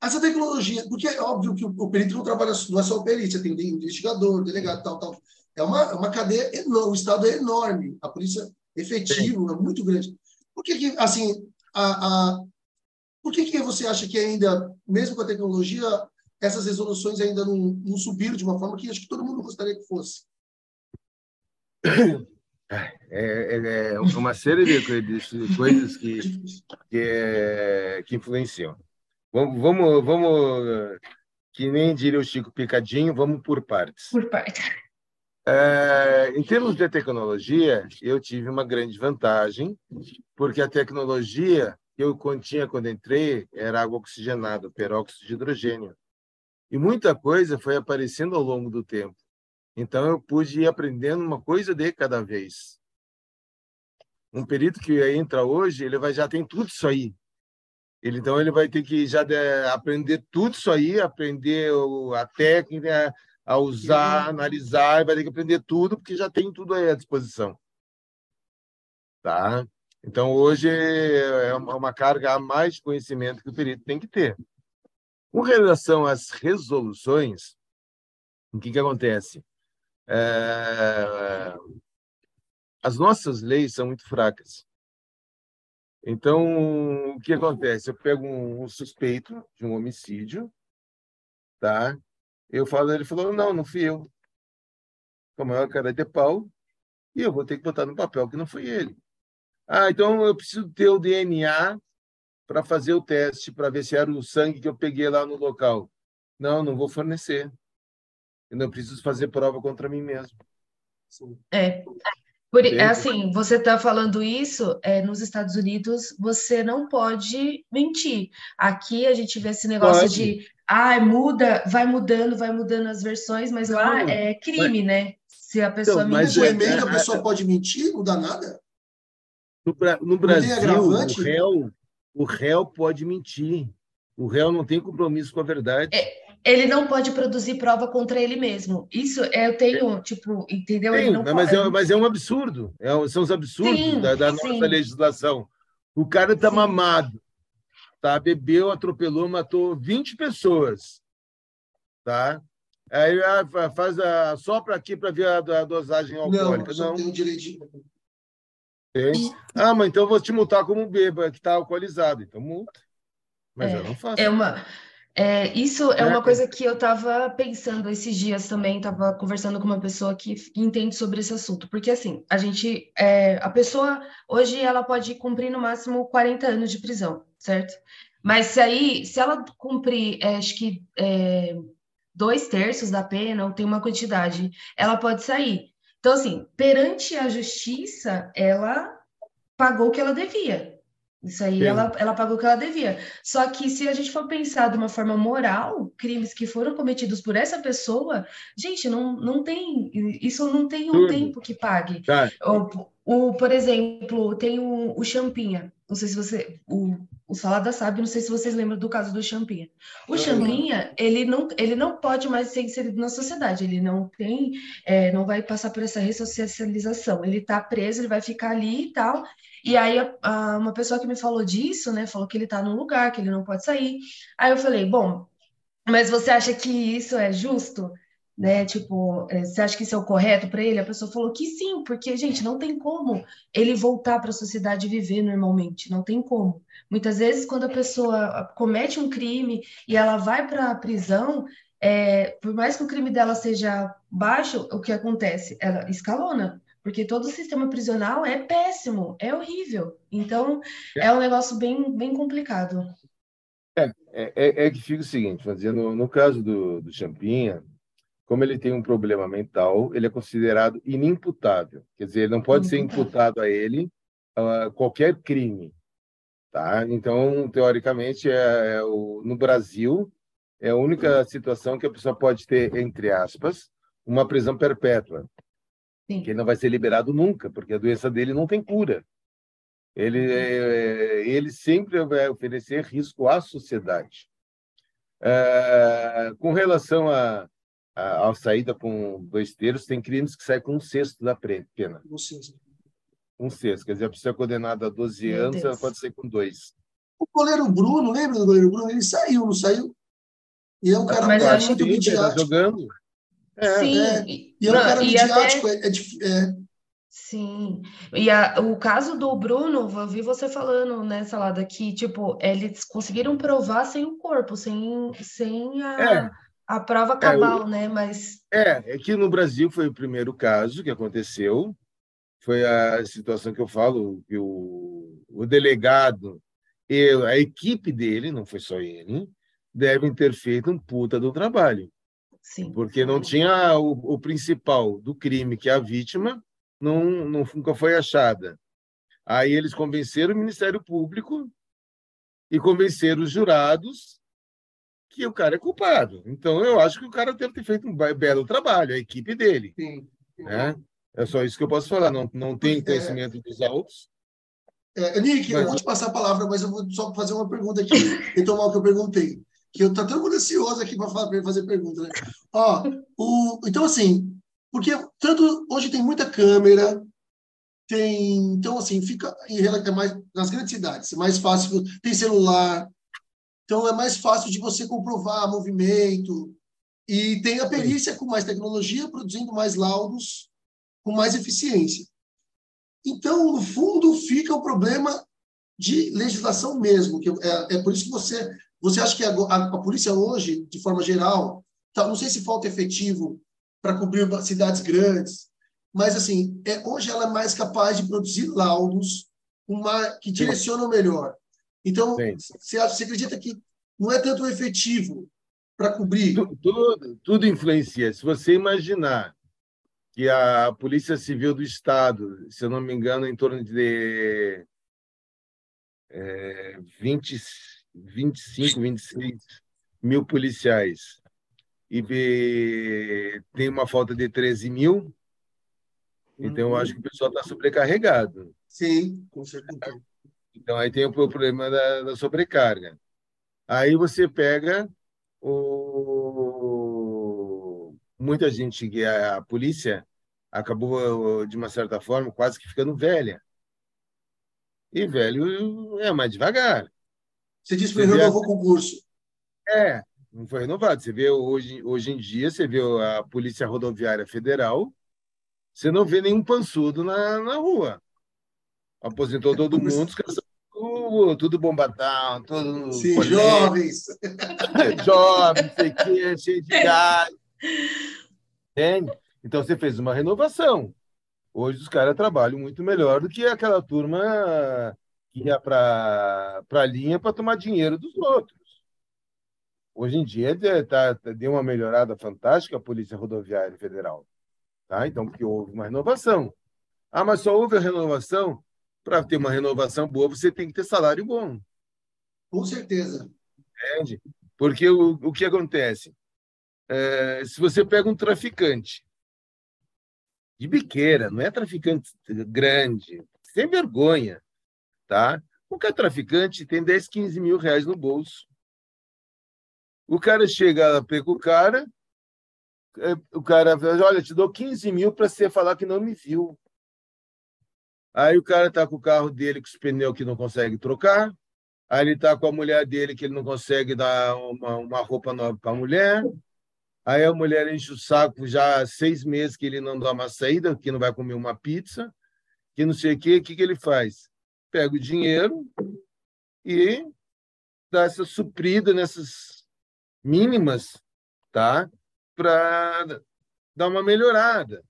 Essa tecnologia... Porque é óbvio que o, o perito não trabalha... Não é só o perito, tem o investigador, o delegado, tal, tal. É uma, é uma cadeia enorme, o Estado é enorme. A polícia efetiva é muito grande. Por que, que assim... A, a, por que, que você acha que ainda, mesmo com a tecnologia... essas resoluções ainda não, não subiram de uma forma que acho que todo mundo gostaria que fosse? É, é uma série de coisas que, que, é, que influenciam. Vamos, vamos, vamos, que nem diria o Chico Picadinho, vamos por partes. Por partes. É, em termos de tecnologia, eu tive uma grande vantagem, porque a tecnologia que eu continha quando entrei era água oxigenada, peróxido de hidrogênio. E muita coisa foi aparecendo ao longo do tempo. Então, eu pude ir aprendendo uma coisa de cada vez. Um perito que entra hoje, ele vai, já tem tudo isso aí. Ele, então, ele vai ter que já de, aprender tudo isso aí, aprender o, a técnica, a usar, analisar, vai ter que aprender tudo, porque já tem tudo aí à disposição. Tá? Então, hoje, é uma carga a mais de conhecimento que o perito tem que ter. Com relação às resoluções, o que, que acontece? É... As nossas leis são muito fracas. Então, o que acontece? Eu pego um suspeito de um homicídio, tá? Eu falo, ele falou, não, não fui eu. Com a maior cara de pau, e eu vou ter que botar no papel que não foi ele. Ah, então eu preciso ter o D N A para fazer o teste, para ver se era o sangue que eu peguei lá no local. Não, não vou fornecer. Eu não preciso fazer prova contra mim mesmo. Sim. É. Por, assim, você está falando isso, é, nos Estados Unidos você não pode mentir. Aqui a gente vê esse negócio pode. de, ah, muda, vai mudando, vai mudando as versões, mas não, lá é crime, mas... né? Se a pessoa então, mentir. Mas o e-mail a pessoa pode mentir, não dá nada? No, no Brasil, o réu... O réu pode mentir. O réu não tem compromisso com a verdade. Ele não pode produzir prova contra ele mesmo. Isso eu tenho, é. tipo, entendeu? Sim, ele não mas, pode... é, mas é um absurdo. É, são os absurdos sim, da, da nossa sim. legislação. O cara está mamado. Tá? Bebeu, atropelou, matou vinte pessoas. Tá? Aí faz a, só para aqui para ver a, a dosagem alcoólica. Não, não tem o direito. Ah, mas então eu vou te multar como bêbado, que está alcoolizado. Então multa. Mas é, eu não faço. É uma, é, isso é, é uma coisa que eu estava pensando esses dias também, estava conversando com uma pessoa que entende sobre esse assunto. Porque assim, a gente, é, a pessoa hoje ela pode cumprir no máximo quarenta anos de prisão, certo? Mas se aí, se ela cumprir, é, acho que é, dois terços da pena, ou tem uma quantidade, ela pode sair. Então, assim, perante a justiça, ela pagou o que ela devia. Isso aí, ela, ela pagou o que ela devia. Só que se a gente for pensar de uma forma moral, crimes que foram cometidos por essa pessoa, gente, não, não tem... Isso não tem um Tudo. tempo que pague. Tá. O, o, por exemplo, tem o, o Champinha. Não sei se você... O, o Salada sabe, não sei se vocês lembram do caso do Champinha. O uhum. Champinha, ele não, ele não pode mais ser inserido na sociedade, ele não tem, é, não vai passar por essa ressocialização, ele tá preso, ele vai ficar ali e tal, e aí a, a, uma pessoa que me falou disso, né, falou que ele tá num lugar, que ele não pode sair, aí eu falei, bom, mas você acha que isso é justo? Né, tipo, você acha que isso é o correto para ele? A pessoa falou que sim, porque, gente, não tem como ele voltar para a sociedade e viver normalmente, não tem como. Muitas vezes, quando a pessoa comete um crime e ela vai para a prisão, é, por mais que o crime dela seja baixo, o que acontece? Ela escalona, porque todo o sistema prisional é péssimo, é horrível. Então, é, é um negócio bem, bem complicado. É, é, é que fica o seguinte, fazendo, no caso do, do Champinha, como ele tem um problema mental, ele é considerado inimputável. Quer dizer, ele não pode ser imputado a ele uh, qualquer crime. Tá? Então, teoricamente, é, é o, no Brasil, é a única situação que a pessoa pode ter, entre aspas, uma prisão perpétua. Sim. Que ele não vai ser liberado nunca, porque a doença dele não tem cura. Ele, ele sempre vai oferecer risco à sociedade. Uh, com relação à a, a, a saída com dois terços, tem crimes que saem com um sexto da pena. Um sexto. Um sexto. Quer dizer, a pessoa é condenada a doze Meu anos, Deus. Ela pode sair com dois. O goleiro Bruno, lembra do goleiro Bruno? Ele saiu, não saiu? E é um cara mas muito, muito midiático. Tá jogando. É, Sim. É. E é um não, cara midiático. Até... É, é, é... Sim, e a, o caso do Bruno, eu vi você falando, né, Salada, que, tipo, eles conseguiram provar sem o corpo, sem, sem a, é, a prova cabal, é, o, né, mas... É, é que no Brasil foi o primeiro caso que aconteceu, foi a situação que eu falo, que o, o delegado e a equipe dele, não foi só ele, devem ter feito um puta do trabalho. Sim. Porque não tinha o, o principal do crime, que é a vítima, Não, não, nunca foi achada. Aí eles convenceram o Ministério Público e convenceram os jurados que o cara é culpado. Então, eu acho que o cara deve ter feito um belo trabalho, a equipe dele. Sim. Né? É só isso que eu posso falar. Não, não tem conhecimento é... dos autos. É, Nick, mas... eu vou te passar a palavra, mas eu vou só fazer uma pergunta aqui, retomar o que eu perguntei. Que eu estou todo mundo ansioso aqui para fazer pergunta. Né? Ó, o... Então, assim... Porque tanto hoje tem muita câmera, tem, então assim, fica em relação mais nas grandes cidades, é mais fácil, tem celular. Então é mais fácil de você comprovar movimento e tem a perícia com mais tecnologia produzindo mais laudos com mais eficiência. Então, no fundo, fica o problema de legislação mesmo, que é, é por isso que você, você acha que a, a, a polícia hoje, de forma geral, tá, não sei se falta efetivo para cobrir cidades grandes, mas assim é, hoje ela é mais capaz de produzir laudos uma, que direcionam melhor. Então, você acredita que não é tanto efetivo para cobrir? Tudo, tudo, tudo influencia. Se você imaginar que a Polícia Civil do Estado, se eu não me engano, em torno de é, vinte, vinte e cinco, vinte e seis mil policiais e tem uma falta de treze mil, então eu acho que o pessoal está sobrecarregado. Sim, com certeza. Então aí tem o problema da, da sobrecarga. Aí você pega o... muita gente que a polícia acabou, de uma certa forma, quase que ficando velha. E velho é mais devagar. Você disse que eu renovou o concurso. É. Não foi renovado. Você vê hoje, hoje em dia, você vê a Polícia Rodoviária Federal, você não vê nenhum pançudo na, na rua. Aposentou todo mundo, os caras são tudo, tudo bombadão, tudo... Sim, polêmico, jovens. Jovens, sei que, cheio de gás. Entende? Então, você fez uma renovação. Hoje, os caras trabalham muito melhor do que aquela turma que ia para a linha para tomar dinheiro dos outros. Hoje em dia tá, deu uma melhorada fantástica a Polícia Rodoviária Federal. Tá? Então, porque houve uma renovação. Ah, mas só houve a renovação? Para ter uma renovação boa, você tem que ter salário bom. Com certeza. Entende? Porque o, o que acontece? É, se você pega um traficante de biqueira, não é traficante grande, sem vergonha, tá? Porque traficante tem dez, quinze mil reais no bolso. O cara chega, pega o cara, o cara fala, olha, te dou quinze mil para você falar que não me viu. Aí o cara tá com o carro dele, com os pneus que não consegue trocar, aí ele tá com a mulher dele, que ele não consegue dar uma, uma roupa nova para a mulher, aí a mulher enche o saco já há seis meses que ele não dá uma saída, que não vai comer uma pizza, que não sei o quê, o que, que ele faz? Pega o dinheiro e dá essa suprida nessas... mínimas, tá? Para dar uma melhorada.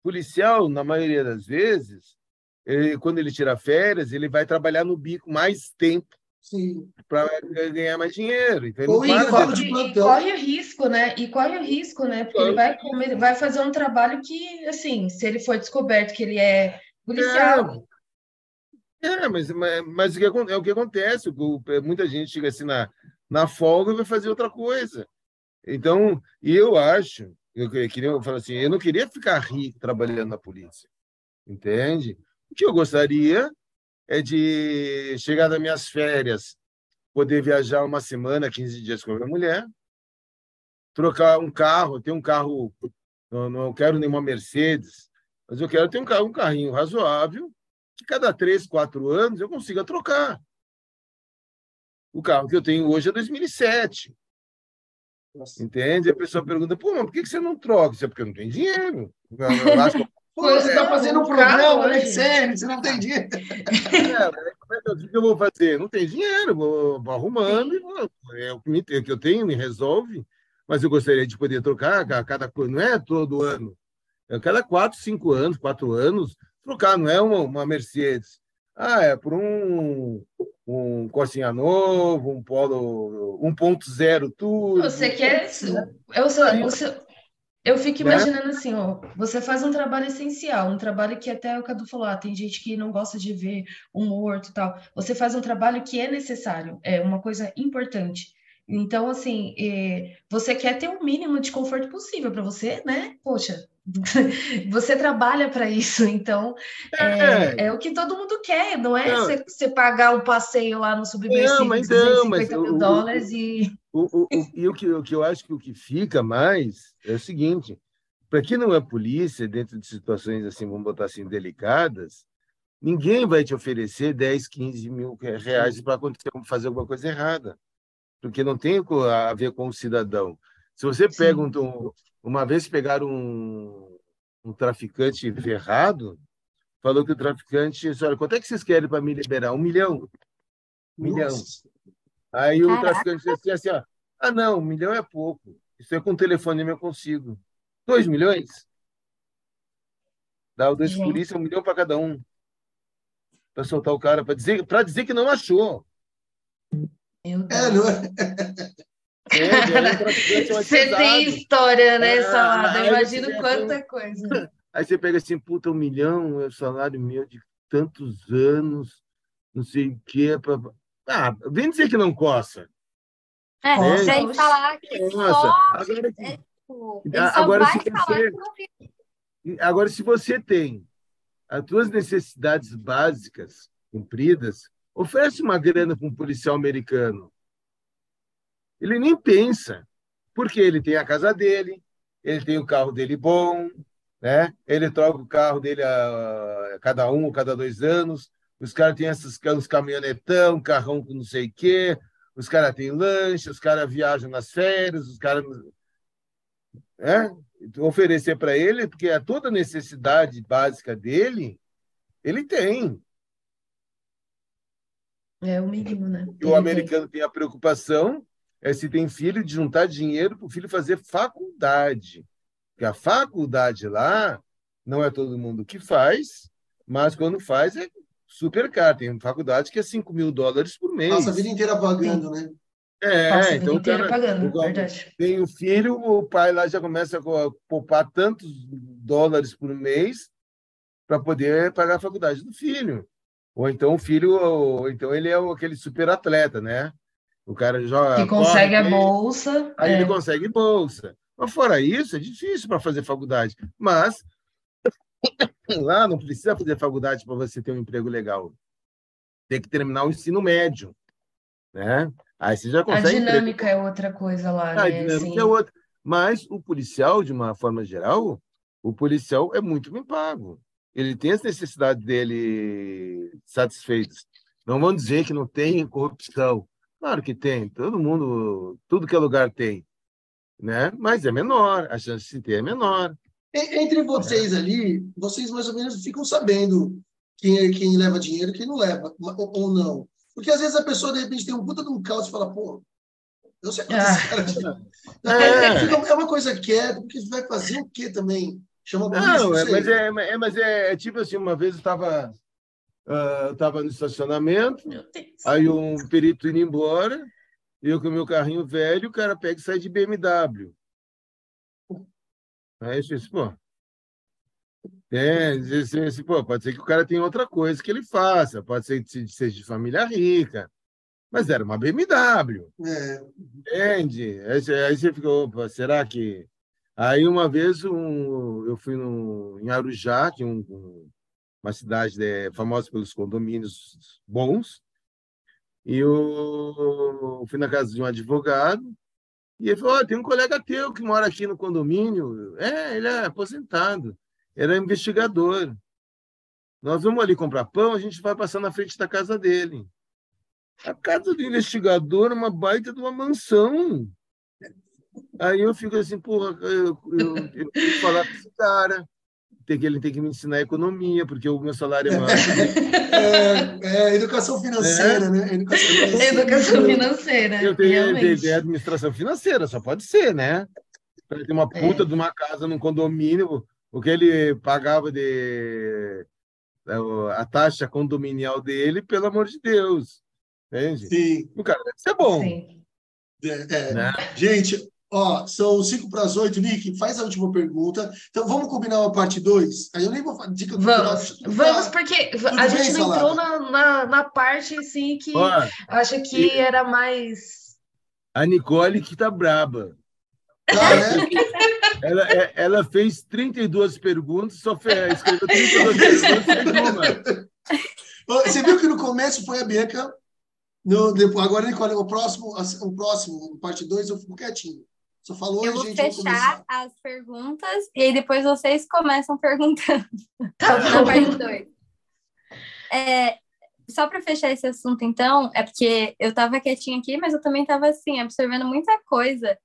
O policial, na maioria das vezes, ele, quando ele tira férias, ele vai trabalhar no bico mais tempo para ganhar mais dinheiro. Então, Ou, e, corre, e corre o risco, né? E corre o risco, né? Porque ele vai, comer, vai fazer um trabalho que, assim, se ele for descoberto que ele é policial. É, é mas, mas, mas é o que acontece. Muita gente chega assim na, na folga e vai fazer outra coisa. Então, eu acho, eu queria falar assim, eu não queria ficar rico trabalhando na polícia. Entende? O que eu gostaria é de chegar das minhas férias, poder viajar uma semana, quinze dias com a minha mulher, trocar um carro, ter um carro, não, não quero nenhuma Mercedes, mas eu quero ter um, carro, um carrinho razoável, que cada três, quatro anos eu consiga trocar. O carro que eu tenho hoje é dois mil e sete. Nossa. Entende? A pessoa pergunta, pô, mas por que você não troca? Isso é porque eu não tenho dinheiro. Eu acho que... Pô, você está fazendo um programa, né? Sério, você não tem dinheiro. É, o que eu vou fazer? Não tem dinheiro, vou arrumando. É o que eu tenho, me resolve. Mas eu gostaria de poder trocar a cada... Não é todo ano. É a cada quatro, cinco anos, quatro anos, trocar. Não é uma, uma Mercedes. Ah, é por um, um Corsinha novo, um Polo um ponto zero tudo. Você quer... Eu sou... Eu sou... Eu fico imaginando assim, ó, você faz um trabalho essencial, um trabalho que até o Cadu falou, ah, tem gente que não gosta de ver um morto e tal. Você faz um trabalho que é necessário, é uma coisa importante. Então, assim, eh, você quer ter o mínimo de conforto possível para você, né? Poxa, você trabalha para isso, então é, é. é o que todo mundo quer, não é você pagar um passeio lá no subversivo de duzentos e cinquenta mil dólares e... O, o, o, e o que, o que eu acho que o que fica mais é o seguinte, para quem não é polícia, dentro de situações assim, vamos botar assim, delicadas, ninguém vai te oferecer dez, quinze mil reais para acontecer, fazer alguma coisa errada, porque não tem a ver com o cidadão. Se você pega um, uma vez pegaram um, um traficante ferrado, falou que o traficante, olha, quanto é que vocês querem para me liberar? Um milhão. Um milhão. Aí Caraca. O traficante disse assim, ó, ah, não, um milhão é pouco. Isso é com o telefonema eu consigo. Dois milhões? Dá os dois polícia, um milhão para cada um. Para soltar o cara, para dizer, para dizer que não achou. Meu Deus. É, não é? É, você tem história, né, Salada? Eu imagino é, quanta coisa. Aí você pega assim, puta, um milhão é o salário meu de tantos anos, não sei o quê. Pra... Ah, vem dizer que não coça. É, é sem é, falar que coça. Agora, é, agora, se você, não... agora, se você tem as suas necessidades básicas cumpridas, oferece uma grana para um policial americano. Ele nem pensa, porque ele tem a casa dele, ele tem o carro dele bom, né? Ele troca o carro dele a, a cada um ou cada dois anos, os caras têm esses uns caminhonetão, carrão com não sei o quê, os caras têm lanche, os caras viajam nas férias, os caras... É? Oferecer para ele, porque a toda necessidade básica dele, ele tem. É o mínimo, né? E o americano tem a preocupação é se tem filho, de juntar dinheiro para o filho fazer faculdade. Porque a faculdade lá não é todo mundo que faz, mas quando faz é super caro. Tem faculdade que é cinco mil dólares por mês. Passa a vida inteira pagando, né? É, Passa a então, vida inteira cara, pagando, igual, verdade. Tem o filho, o pai lá já começa a poupar tantos dólares por mês para poder pagar a faculdade do filho. Ou então o filho, ou então ele é aquele super atleta, né? O cara joga... Que consegue corre, a bolsa. Aí é. Ele consegue bolsa. Mas fora isso, é difícil para fazer faculdade. Mas lá não precisa fazer faculdade para você ter um emprego legal. Tem que terminar o ensino médio. Né? Aí você já consegue... A dinâmica emprego. É outra coisa lá. A né? dinâmica assim... é outra. Mas o policial, de uma forma geral, o policial é muito bem pago. Ele tem as necessidades dele satisfeitas. Não vão dizer que não tem corrupção. Claro que tem, todo mundo, tudo que é lugar tem, né? Mas é menor, a chance de ter é menor. Entre vocês ali, vocês mais ou menos ficam sabendo quem, é, quem leva dinheiro e quem não leva, ou, ou não. Porque às vezes a pessoa, de repente, tem um puta de um caos e fala, pô, eu sei quanto esse cara de... é. é uma coisa quieta, porque vai fazer o quê também? Chama a polícia, não, não é, mas, é, é, mas é, é tipo assim, uma vez eu estava... Uh, estava no estacionamento, aí um perito indo embora, eu com o meu carrinho velho, o cara pega e sai de B M W. Aí eu disse, pô, é, disse, disse, pô, pode ser que o cara tenha outra coisa que ele faça, pode ser que seja de família rica, mas era uma B M W. É. Entende? Aí, aí você ficou, opa, será que... Aí uma vez um, eu fui no, em Arujá, que um, um, uma cidade né, famosa pelos condomínios bons, e eu fui na casa de um advogado, e ele falou, oh, tem um colega teu que mora aqui no condomínio. É, ele é aposentado. Era investigador. Nós vamos ali comprar pão, a gente vai passar na frente da casa dele. A casa do investigador é uma baita de uma mansão. Aí eu fico assim, porra, eu, eu, eu tenho que falar com esse cara. Tem que, ele tem que me ensinar economia, porque o meu salário é mais. É, é educação financeira, é. né? Educação financeira. Educação financeira. Eu tenho ideia de administração financeira, só pode ser, né? Para ter uma puta é. de uma casa num condomínio, o que ele pagava de. A taxa condominial dele, pelo amor de Deus. Entende? Sim. O cara deve ser bom. Sim. É, né? Gente. Ó, são cinco para as oito, Nick, faz a última pergunta. Então, vamos combinar uma parte dois? Aí eu nem vou falar dica do Vamos, final, vamos porque Tudo a gente não entrou na, na, na parte, assim, que Olha, acha que e... era mais... A Nicole que tá braba. Ah, é? ela, ela fez trinta e duas perguntas, só fez, escreveu trinta e duas perguntas. Você viu que no começo foi a Bianca... No, depois, agora, Nicole, o próximo, o próximo parte dois, eu fico quietinho. Só falou, eu vou gente, fechar as perguntas e aí depois vocês começam perguntando. Tá bom. Na parte dois. É, só para fechar esse assunto, então, é porque eu estava quietinha aqui, mas eu também estava assim, absorvendo muita coisa.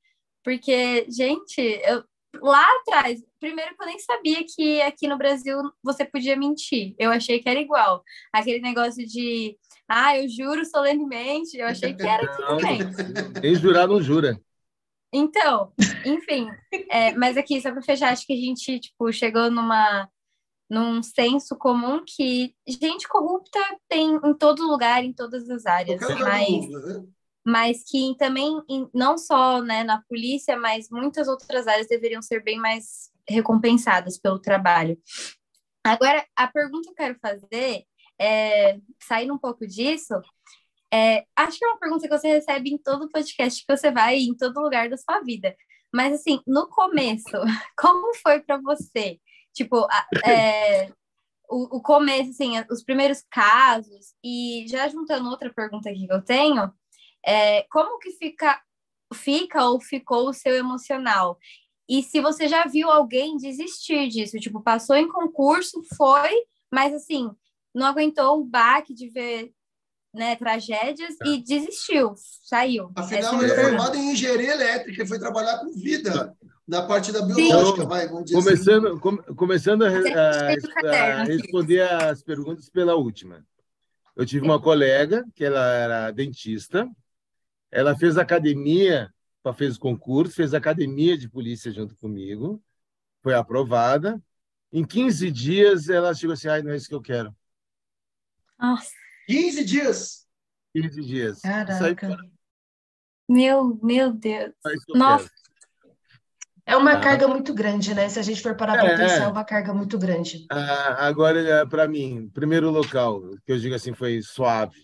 Porque, gente, eu, lá atrás, primeiro que eu nem sabia que aqui no Brasil você podia mentir. Eu achei que era igual. Aquele negócio de, ah, eu juro solenemente, eu achei que era aqui também. Quem jurar não jura. Então, enfim, é, mas aqui, só para fechar, acho que a gente tipo, chegou numa, num senso comum que gente corrupta tem em todo lugar, em todas as áreas, mas, mas que também, não só né, na polícia, mas muitas outras áreas deveriam ser bem mais recompensadas pelo trabalho. Agora, a pergunta que eu quero fazer, é, saindo um pouco disso... É, acho que é uma pergunta que você recebe em todo podcast que você vai, em todo lugar da sua vida. Mas, assim, no começo, como foi para você? Tipo, é, o, o começo, assim, os primeiros casos. E já juntando outra pergunta aqui que eu tenho, é, como que fica, fica ou ficou o seu emocional? E se você já viu alguém desistir disso? Tipo, passou em concurso, foi, mas, assim, não aguentou o baque de ver... Né, tragédias é. e desistiu, saiu. Afinal, ele é formado em engenharia elétrica e foi trabalhar com vida, na parte da biológica, vai, vamos dizer começando, assim. com, começando a, a, a responder as perguntas pela última. Eu tive uma colega, que ela era dentista, ela fez academia, fez o concurso, fez academia de polícia junto comigo, foi aprovada, em quinze dias ela chegou assim, ai, não é isso que eu quero. Nossa. quinze dias. quinze dias. Caraca. Meu, meu Deus. Nossa. É uma ah. carga muito grande, né? Se a gente for parar é, para pensar, é uma carga muito grande. Ah, agora, para mim, primeiro local, que eu digo assim, foi suave.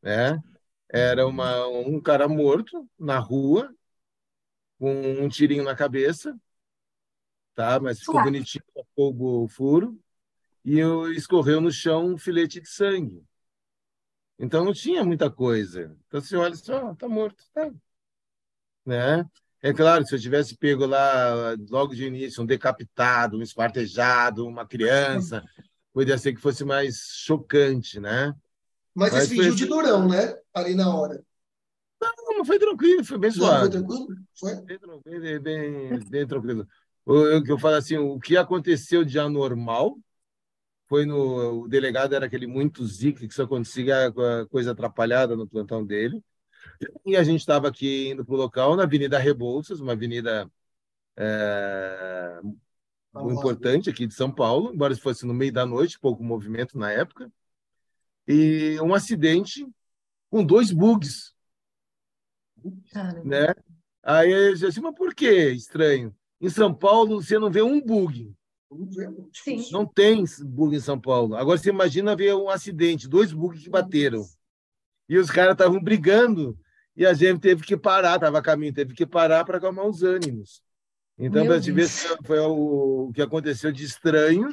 Né? Era uma, um cara morto na rua, com um tirinho na cabeça, tá? Mas ficou suave. Bonitinho, ficou o furo, e eu, escorreu no chão um filete de sangue. Então, não tinha muita coisa. Então, você olha só, está morto. Tá. Né? É claro, se eu tivesse pego lá, logo de início, um decapitado, um esquartejado, uma criança, poderia ser que fosse mais chocante, né? Mas, Mas esse fingiu de durão, né? Ali na hora. Não, não foi tranquilo, foi bem suave. Foi tranquilo? Foi? Bem tranquilo. Bem, bem tranquilo. Eu, eu falo assim, o que aconteceu de anormal... Foi no, o delegado era aquele muito zica que só conseguia coisa atrapalhada no plantão dele. E a gente estava aqui indo para o local, na Avenida Rebouças, uma avenida é, importante aqui de São Paulo, embora fosse no meio da noite, pouco movimento na época. e um acidente com dois bugs. Né? Aí eu disse assim, mas por que estranho? Em São Paulo você não vê um bug. Sim. Não tem bug em São Paulo. Agora você imagina ver um acidente, dois bugs que bateram. E os caras estavam brigando e a gente teve que parar, estava a caminho, teve que parar para acalmar os ânimos. Então, para te ver se foi o que aconteceu de estranho,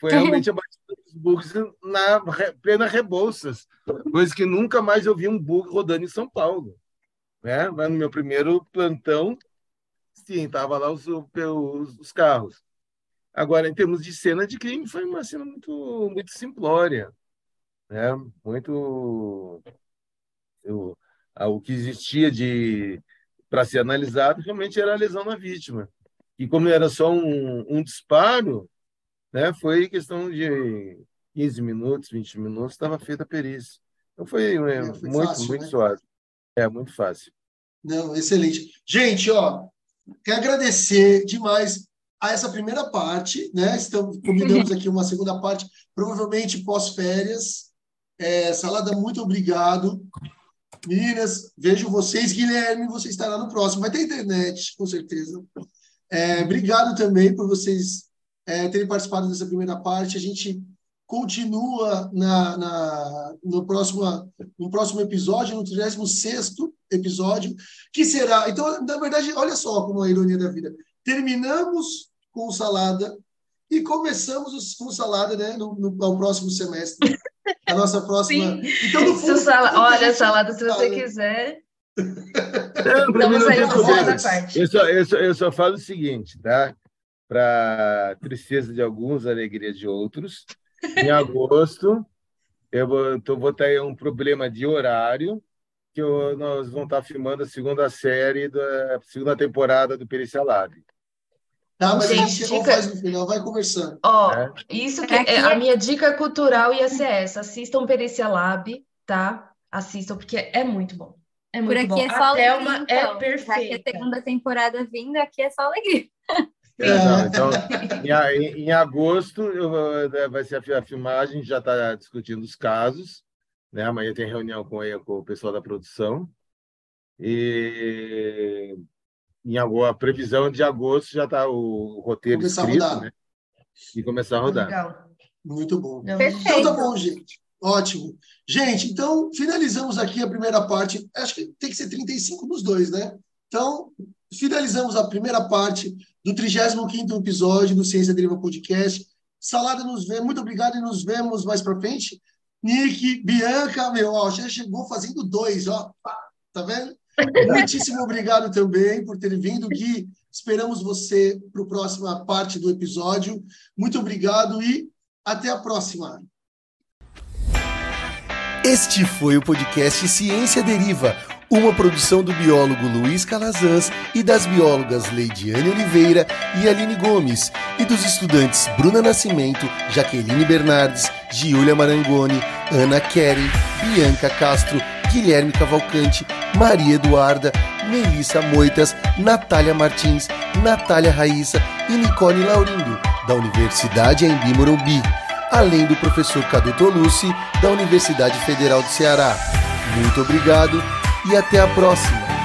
foi realmente a batida dos bugs na Pena Rebouças, coisa que nunca mais eu vi um bug rodando em São Paulo. Né? Mas no meu primeiro plantão, sim, estavam lá os, os, os carros. Agora, em termos de cena de crime, foi uma cena muito, muito simplória. Né? Muito... Eu, o que existia de para ser analisado realmente era a lesão na vítima. E como era só um, um disparo, né? Foi questão de quinze minutos, vinte minutos, estava feita a perícia. Então foi, é, foi muito, fácil, muito né? suave. É, muito fácil. Não, excelente. Gente, ó, quero agradecer demais a essa primeira parte, né? Estamos, combinamos aqui uma segunda parte, provavelmente pós-férias. É, Salada, muito obrigado. Meninas, vejo vocês. Guilherme, você estará no próximo. Vai ter internet, com certeza. É, obrigado também por vocês é, terem participado dessa primeira parte. A gente continua na, na, no, próximo, no próximo episódio, no trigésimo sexto episódio, que será... Então, na verdade, olha só como a ironia da vida. Terminamos com o Salada e começamos com o Salada, né, no, no, no próximo semestre. A nossa próxima... Então, no fundo, sala... Olha, gente... Salada, se você quiser... Não, pra mim não tem problema. Eu só, eu, só, eu só falo o seguinte, tá? Para tristeza de alguns, alegria de outros... Em agosto, eu vou, tô, vou ter um problema de horário, que eu, nós vamos estar filmando a segunda série, da a segunda temporada do Perícia Lab. Tá, mas gente, a gente dica... faz no final, vai conversando. Ó, é. Isso que é, a minha dica cultural ia ser essa, assistam Perícia Lab, tá? Assistam, porque é muito bom. É muito Por aqui bom. É só alegria, uma então. É perfeita. Aqui a segunda temporada vindo, aqui é só alegria. É, não, então, em, em agosto eu, vai ser a filmagem, já está discutindo os casos, né? Amanhã tem reunião com, com o pessoal da produção e em a previsão de agosto já está o roteiro escrito, né? E começar a rodar. Legal. Muito bom. Perfeito. Então tá bom, gente. Ótimo. Gente, então finalizamos aqui a primeira parte. Acho que tem que ser trinta e cinco dos dois, né? Então finalizamos a primeira parte do trigésimo quinto episódio do Ciência Deriva Podcast. Salada, nos vê. Muito obrigado e nos vemos mais para frente. Nick, Bianca, meu, ó, já chegou fazendo dois, ó. Tá vendo? Muitíssimo obrigado também por ter vindo, Gui. Esperamos você para a próxima parte do episódio. Muito obrigado e até a próxima. Este foi o podcast Ciência Deriva, uma produção do biólogo Luiz Calazans e das biólogas Leidiane Oliveira e Aline Gomes, e dos estudantes Bruna Nascimento, Jaqueline Bernardes, Giúlia Marangoni, Ana Kerry, Bianca Castro, Guilherme Cavalcante, Maria Eduarda, Melissa Moitas, Natália Martins, Natália Raíssa e Nicole Laurindo, da Universidade Embu-Morumbi, além do professor Caduto Luce, da Universidade Federal do Ceará. Muito obrigado! E até a próxima!